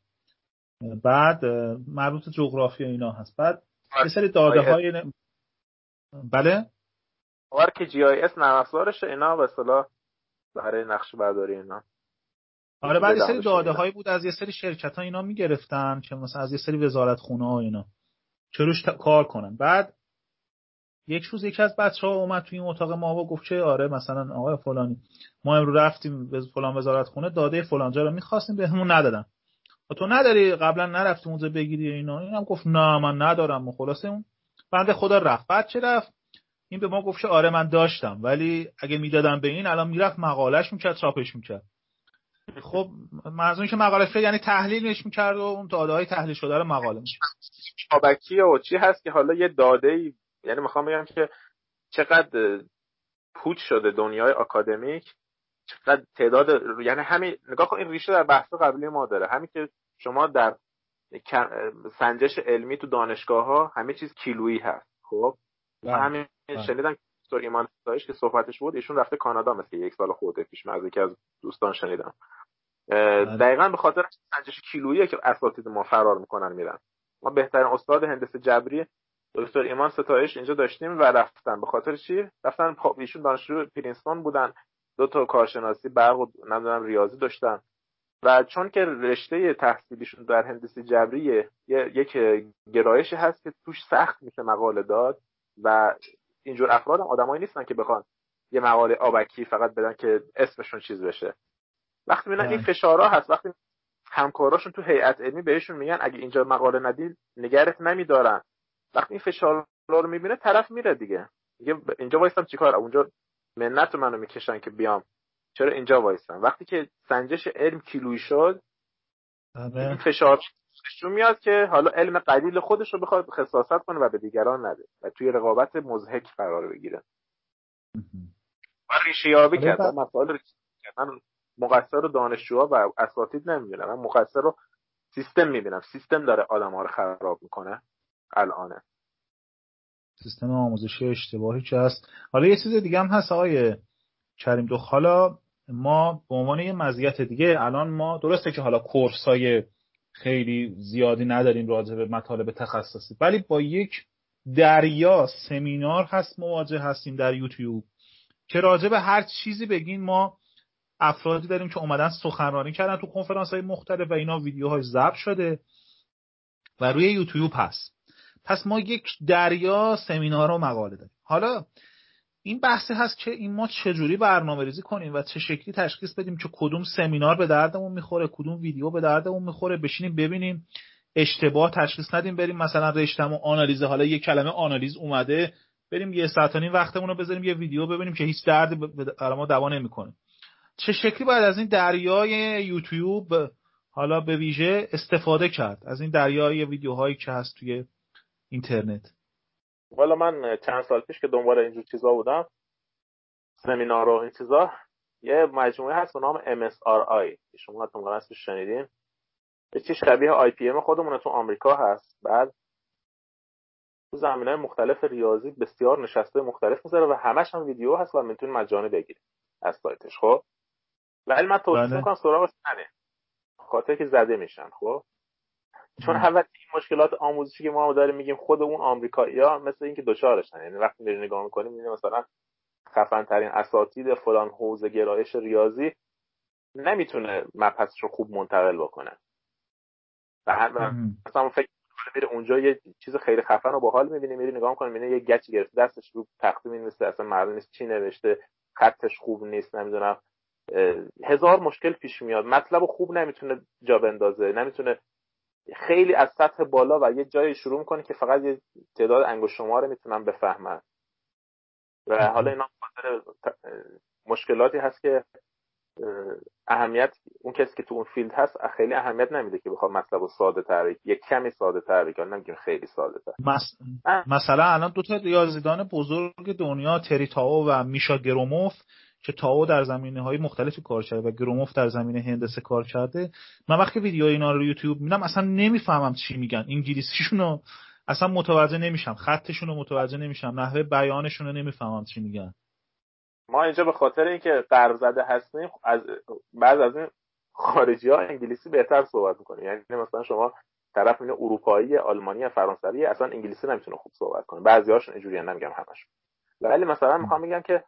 بعد مربوط به جغرافیا اینا هست، بعد یه سری داده‌های ن... بله آره که جی آی اس نرم افزارشه اینا به اصطلاح برای نقشه‌برداری اینا. آره بعد یه سری داده‌هایی بود از یه سری شرکت‌ها اینا می‌گرفتن که مثلا از یه سری وزارتخونه‌ها اینا چروش تا... کار کنن. بعد یک روز یکی از بچه‌ها اومد توی این اتاق ما و گفت که آره مثلا آقای فلانی ما امروز رفتیم به فلان وزارتخونه داده فلان جا رو می‌خواستیم بهمون ندادن. تو نداری قبلا نرفتی اونجا بگیری اینا؟ اینم گفت نه من ندارم. و خلاصه اون بنده خدا رفت. بعد چه رفت؟ این به ما گفت که آره من داشتم ولی اگه میدادم به این الان میرفت مقالهش میکرد چاپش میکرد. خب منظور اینه که مقالهش یعنی تحلیلش میکرد و اون داده‌های تحلیل شده رو مقاله می‌کرد. چابکی و چی هست که حالا یه داده‌ای، یعنی میخوام بگم که چقدر پوچ شده دنیای آکادمیک، چقدر تعداد، یعنی همین نگاه کن این ریشه در بحث قبلی ما داره. همین که شما در سنجش علمی تو دانشگاه‌ها همه چیز کیلویی هست، خب همین شنیدم دکتر ایمان ستایش که صحبتش بود، ایشون رفته کانادا مثل یک سال خورده پیش، من از یکی از دوستان شنیدم دقیقاً به خاطر سنجش کیلویی که اساتید ما فرار میکنن میرن. ما بهترین استاد هندسه جبری دکتر ایمان ستایش اینجا داشتیم و رفتن به خاطر چی؟ رفتن ایشون دانشجو پرینستون بودن، دو تا کارشناسی برق و نمیدونم ریاضی داشتن و چون که رشته تحصیلیشون در هندسه جبریه، یک گرایشی هست که توش سخت میشه مقاله داد و اینجور افراد هم آدمایی نیستن که بخوان یه مقاله آبکی فقط بدن که اسمشون چیز بشه. وقتی میبینن این فشارا هست، وقتی همکاراشون تو هیئت علمی بهشون میگن اگه اینجا مقاله ندی نگرت نمیدارن، وقتی این فشارا رو میبینه طرف میره دیگه، میگه اینجا وایستم چیکار، اونجا منت منو میکشن که بیام، چرا اینجا وایستم؟ وقتی که سنجش علم کیلویی شد، این فشار چون میاد که حالا علم قلیل خودش رو بخواد خصاصت کنه و به دیگران نده و توی رقابت مضحک قرار بگیره. و ریشه‌یابی کردن مسائل رو، من مقصر رو دانشجوها و اساتید نمیبینم، من مقصر رو سیستم میبینم. سیستم داره آدم‌ها رو خراب میکنه الان، سیستم آموزشی اشتباهی که هست. حالا یه چیز دیگه هم هست آقای کریم دخت، حالا ما به عنوان یه مزیت دیگه الان ما درسته که حالا کورسای خیلی زیادی نداریم راجع به مطالب تخصصی، ولی با یک دریا سمینار هست مواجه هستیم در یوتیوب که راجع به هر چیزی بگین. ما افرادی داریم که اومدن سخنرانی کردن تو کنفرانس‌های مختلف و اینا ویدیوهای ضبط شده و روی یوتیوب هست. پس ما یک دریا سمینار و مقاله داریم. حالا این بحثی هست که این ما چجوری برنامه‌ریزی کنیم و چه شکلی تشخیص بدیم که کدوم سمینار به دردمون میخوره، کدوم ویدیو به دردمون میخوره، بشینیم ببینیم، اشتباه تشخیص ندیم، بریم مثلا رشته‌مو آنالیز، حالا یه کلمه آنالیز اومده بریم یه ساعت و نیم وقتمون رو بذاریم یه ویدیو ببینیم که هیچ درد برای ما دوا نمیکنه. چه شکلی باید از این دریای یوتیوب حالا به ویژه استفاده کرد، از این دریای ویدیوهایی که هست توی اینترنت؟ والا من چند سال پیش که دنبال اینجور چیزا بودم، سمینار و این چیزا، یه مجموعه هست به نام ام اس آر آی که شما حتما اسمش شنیدین. یه چیز شبیه آی پی ام خودمون تو آمریکا هست. بعد تو زمینه‌های مختلف ریاضی بسیار نشسته‌های مختلف می‌ذاره و همش هم ویدیو هست و میتونید مجانی بگیرید از سایتش. خب ولی من توصیه می‌کنم سراغش نره، خاطر که زده میشن. خب چون اول این مشکلات آموزشی که ما داریم میگیم خود اون آمریکایی‌ها مثل اینکه دوچارشن. یعنی وقتی میریم نگاه می‌کنیم می‌بینیم مثلا خفن‌ترین اساتید فلان حوزه گرایش ریاضی نمیتونه مبحثش رو خوب منتقل بکنه. مثلا فکر میره اونجا یه چیز خیلی خفن رو باحال می‌بینه، میره نگاه می‌کنه می‌بینه یه گچی گرفته دستش رو تخته می‌نویسه، اصلا معلوم نیست چی نوشته، خطش خوب نیست، نمی‌دونم هزار مشکل پیش میاد، مطلب خوب نمی‌تونه جا بندازه، نمی‌تونه، خیلی از سطح بالا و یه جایی شروع می‌کنه که فقط یه تعداد انگشت شماره می‌تونن بفهمن. و حالا اینا خاطر مشکلاتی هست که اهمیت اون کسی که تو اون فیلد هست خیلی اهمیت نمیده که بخواد مطلب رو ساده تر، یک کمی ساده تر بگم، نمیگم خیلی ساده تر. مس... مثلا الان دو تا ریاضیدان بزرگ دنیا، ترنس تائو و میشا گروموف، که تائو در زمینه‌های مختلفی کار کرده و گروموف در زمینه هندسه کار کرده، من وقتی ویدیو اینا رو یوتیوب میبینم اصلا نمیفهمم چی میگن، انگلیسیشونو اصلا متوجه نمیشم، خطشون رو متوجه نمیشم، نحوه بیانشون رو نمیفهمم چی میگن. ما اینجا به خاطر اینکه غرب زده هستیم از بعض از این خارجی‌ها انگلیسی بهتر صحبت می‌کنه، یعنی مثلا شما طرف این اروپایی، آلمانی، فرانسوی اصلا انگلیسی نمیتونه خوب صحبت کنه، بعضی‌هاشون اینجوریه، نمیگم همشون، ولی مثلا می‌خوام بگم که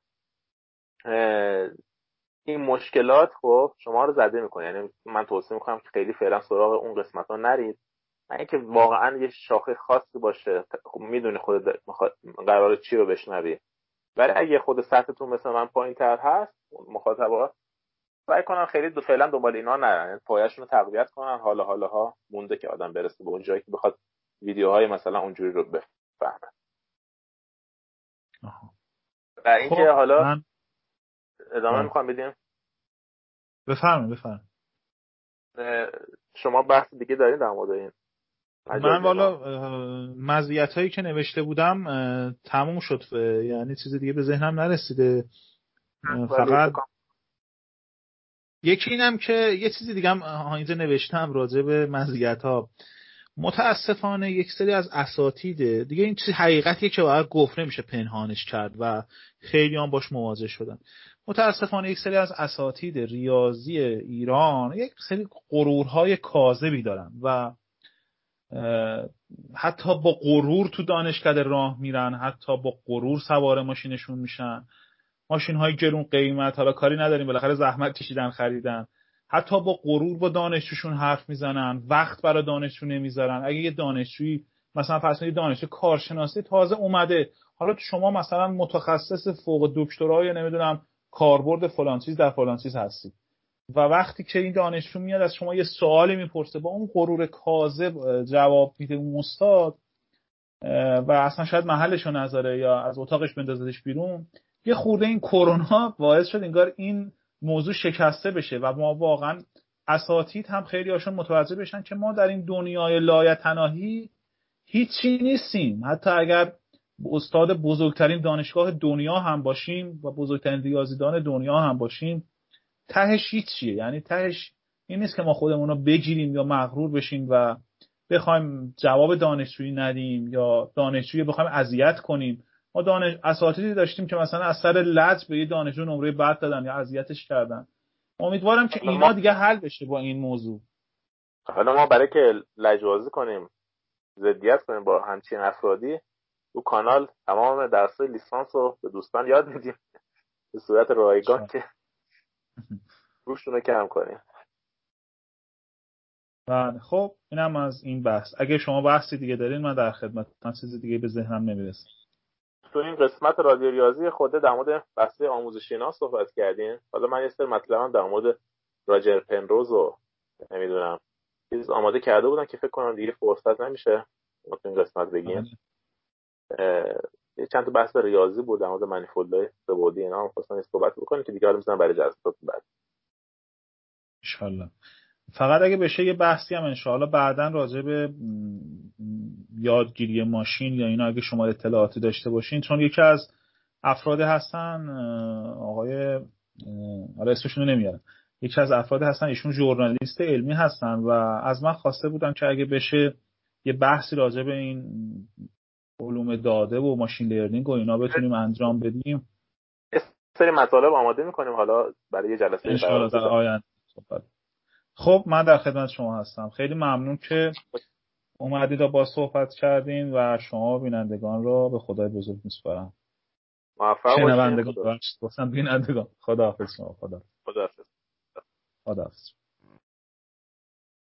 این مشکلات خب شما رو زده می‌کنه، یعنی من توصیه می‌کنم که خیلی فعلا سراغ اون قسمت‌ها نرید، اینکه واقعا یه شاخه خاصی باشه، خب میدونی خودت قراره چی رو بشنوی، ولی اگه خود سطحتون مثلا من پایین تر هست، مخاطبا سعی کنن خیلی دو فعلا دنبال اینا نرن، پایه‌شون رو تقویت کنن، حالا حالاها مونده که آدم برسه به اون جایی که بخواد ویدیوهای مثلا اونجوری رو بفهمه. و اینکه خب حالا من... ادامه می‌خوام بدیم. بفرمایید بفرمایید. شما بحث دیگه دارین در مورد این؟ من والا مزیت هایی که نوشته بودم تموم شد، یعنی چیز دیگه به ذهنم نرسیده، فقط یکی اینم که یه چیزی دیگه هم اینجا نوشتم راجع به مزیت ها. متاسفانه یک سری از اساتیده دیگه، این چیز حقیقتیه که باید گفت، نمیشه پنهانش کرد و خیلی هم باش مواجه شدن. متاسفانه یک سری از اساتید ریاضی ایران یک سری غرورهای کاذبی دارن و حتی با غرور تو دانشکده راه میرن، حتی با غرور سوار ماشینشون میشن، ماشین های گرون قیمت، حالا کاری نداریم، بالاخره زحمت کشیدن خریدن، حتی با غرور با دانشجوشون حرف میزنن، وقت برای دانشجو نمیذارن. اگه یه دانشجویی مثلا فرض کنید دانشجو کارشناسی تازه اومده، حالا تو شما مثلا متخصص فوق دکترا یا نمیدونم کاربرد فلان چیز در فلان چیز هستی، و وقتی که این دانشجو میاد از شما یه سوالی میپرسه، با اون غرور کاذب جواب میده اون استاد و اصلا شاید محلشو نذاره یا از اتاقش بندازدش بیرون. یه خورده این کرونا باعث شد انگار این موضوع شکسته بشه و ما واقعا اساتید هم خیلی هاشون متوجه بشن که ما در این دنیای لایتناهی هیچی نیستیم، حتی اگر استاد بزرگترین دانشگاه دنیا هم باشیم و بزرگترین ریاضیدان دنیا هم باشیم، تهش چیه؟ یعنی تهش این نیست که ما خودمون رو بگیریم یا مغرور بشیم و بخوایم جواب دانشجویی ندیم یا دانشجویی بخوایم اذیت کنیم. ما دانش اساتیدی داشتیم که مثلا از سر لج به یه دانشجو نمره بد دادن یا اذیتش کردن. امیدوارم که اینا دیگه حل بشه با این موضوع. حالا ما برای که لجبازی کنیم، ضدیت کنیم با همچین افرادی، تو کانال تمام درس‌های لیسانس رو به دوستان یاد میدیم به صورت رایگان که روشتون رو کم کنیم. بله خب اینم از این بحث. اگه شما بحثی دیگه دارین من در خدمتتون، چیز دیگه به ذهنم نمیرسه. تو این قسمت رادیو ریاضی خوده در مورد بحث آموزشینا صحبت کردین، حالا من یه سری مطلبم در مورد راجر پنروز و نمیدونم چیز آماده کرده بودم که فکر کنم دیگه فرصت نمیشه ما تو این قسمت بگیم. چند تا بحث ریاضی بود در مورد مانیفولدهای سه‌بعدی، اینا هم خواستم صحبت بکنم که دیگه حالا می‌ذارم برای جلسات بعد ان شاء الله. فقط اگه بشه یه بحثی هم ان شاء الله بعداً راجع به یادگیری ماشین یا اینا اگه شما اطلاعاتی داشته باشین، چون یکی از افراد هستن آقای حالا اسمشون رو نمیارم، یکی از افراد هستن ایشون ژورنالیست علمی هستن و از من خواسته بودن که اگه بشه یه بحثی راجع به این علوم داده و ماشین لرنینگ و اینا بتونیم انجام بدیم. یه سری مطالب آماده می‌کنیم حالا برای یه جلسه ان شاء الله در آینده. خب من در خدمت شما هستم. خیلی ممنون که اومدید و با صحبت کردین و شما بینندگان را به خدای بزرگ می‌سپارم. موفق باشید. شنوندگان، گفتم بینندگان. خداحافظ شما. خدا. خداحافظ. خداحافظ.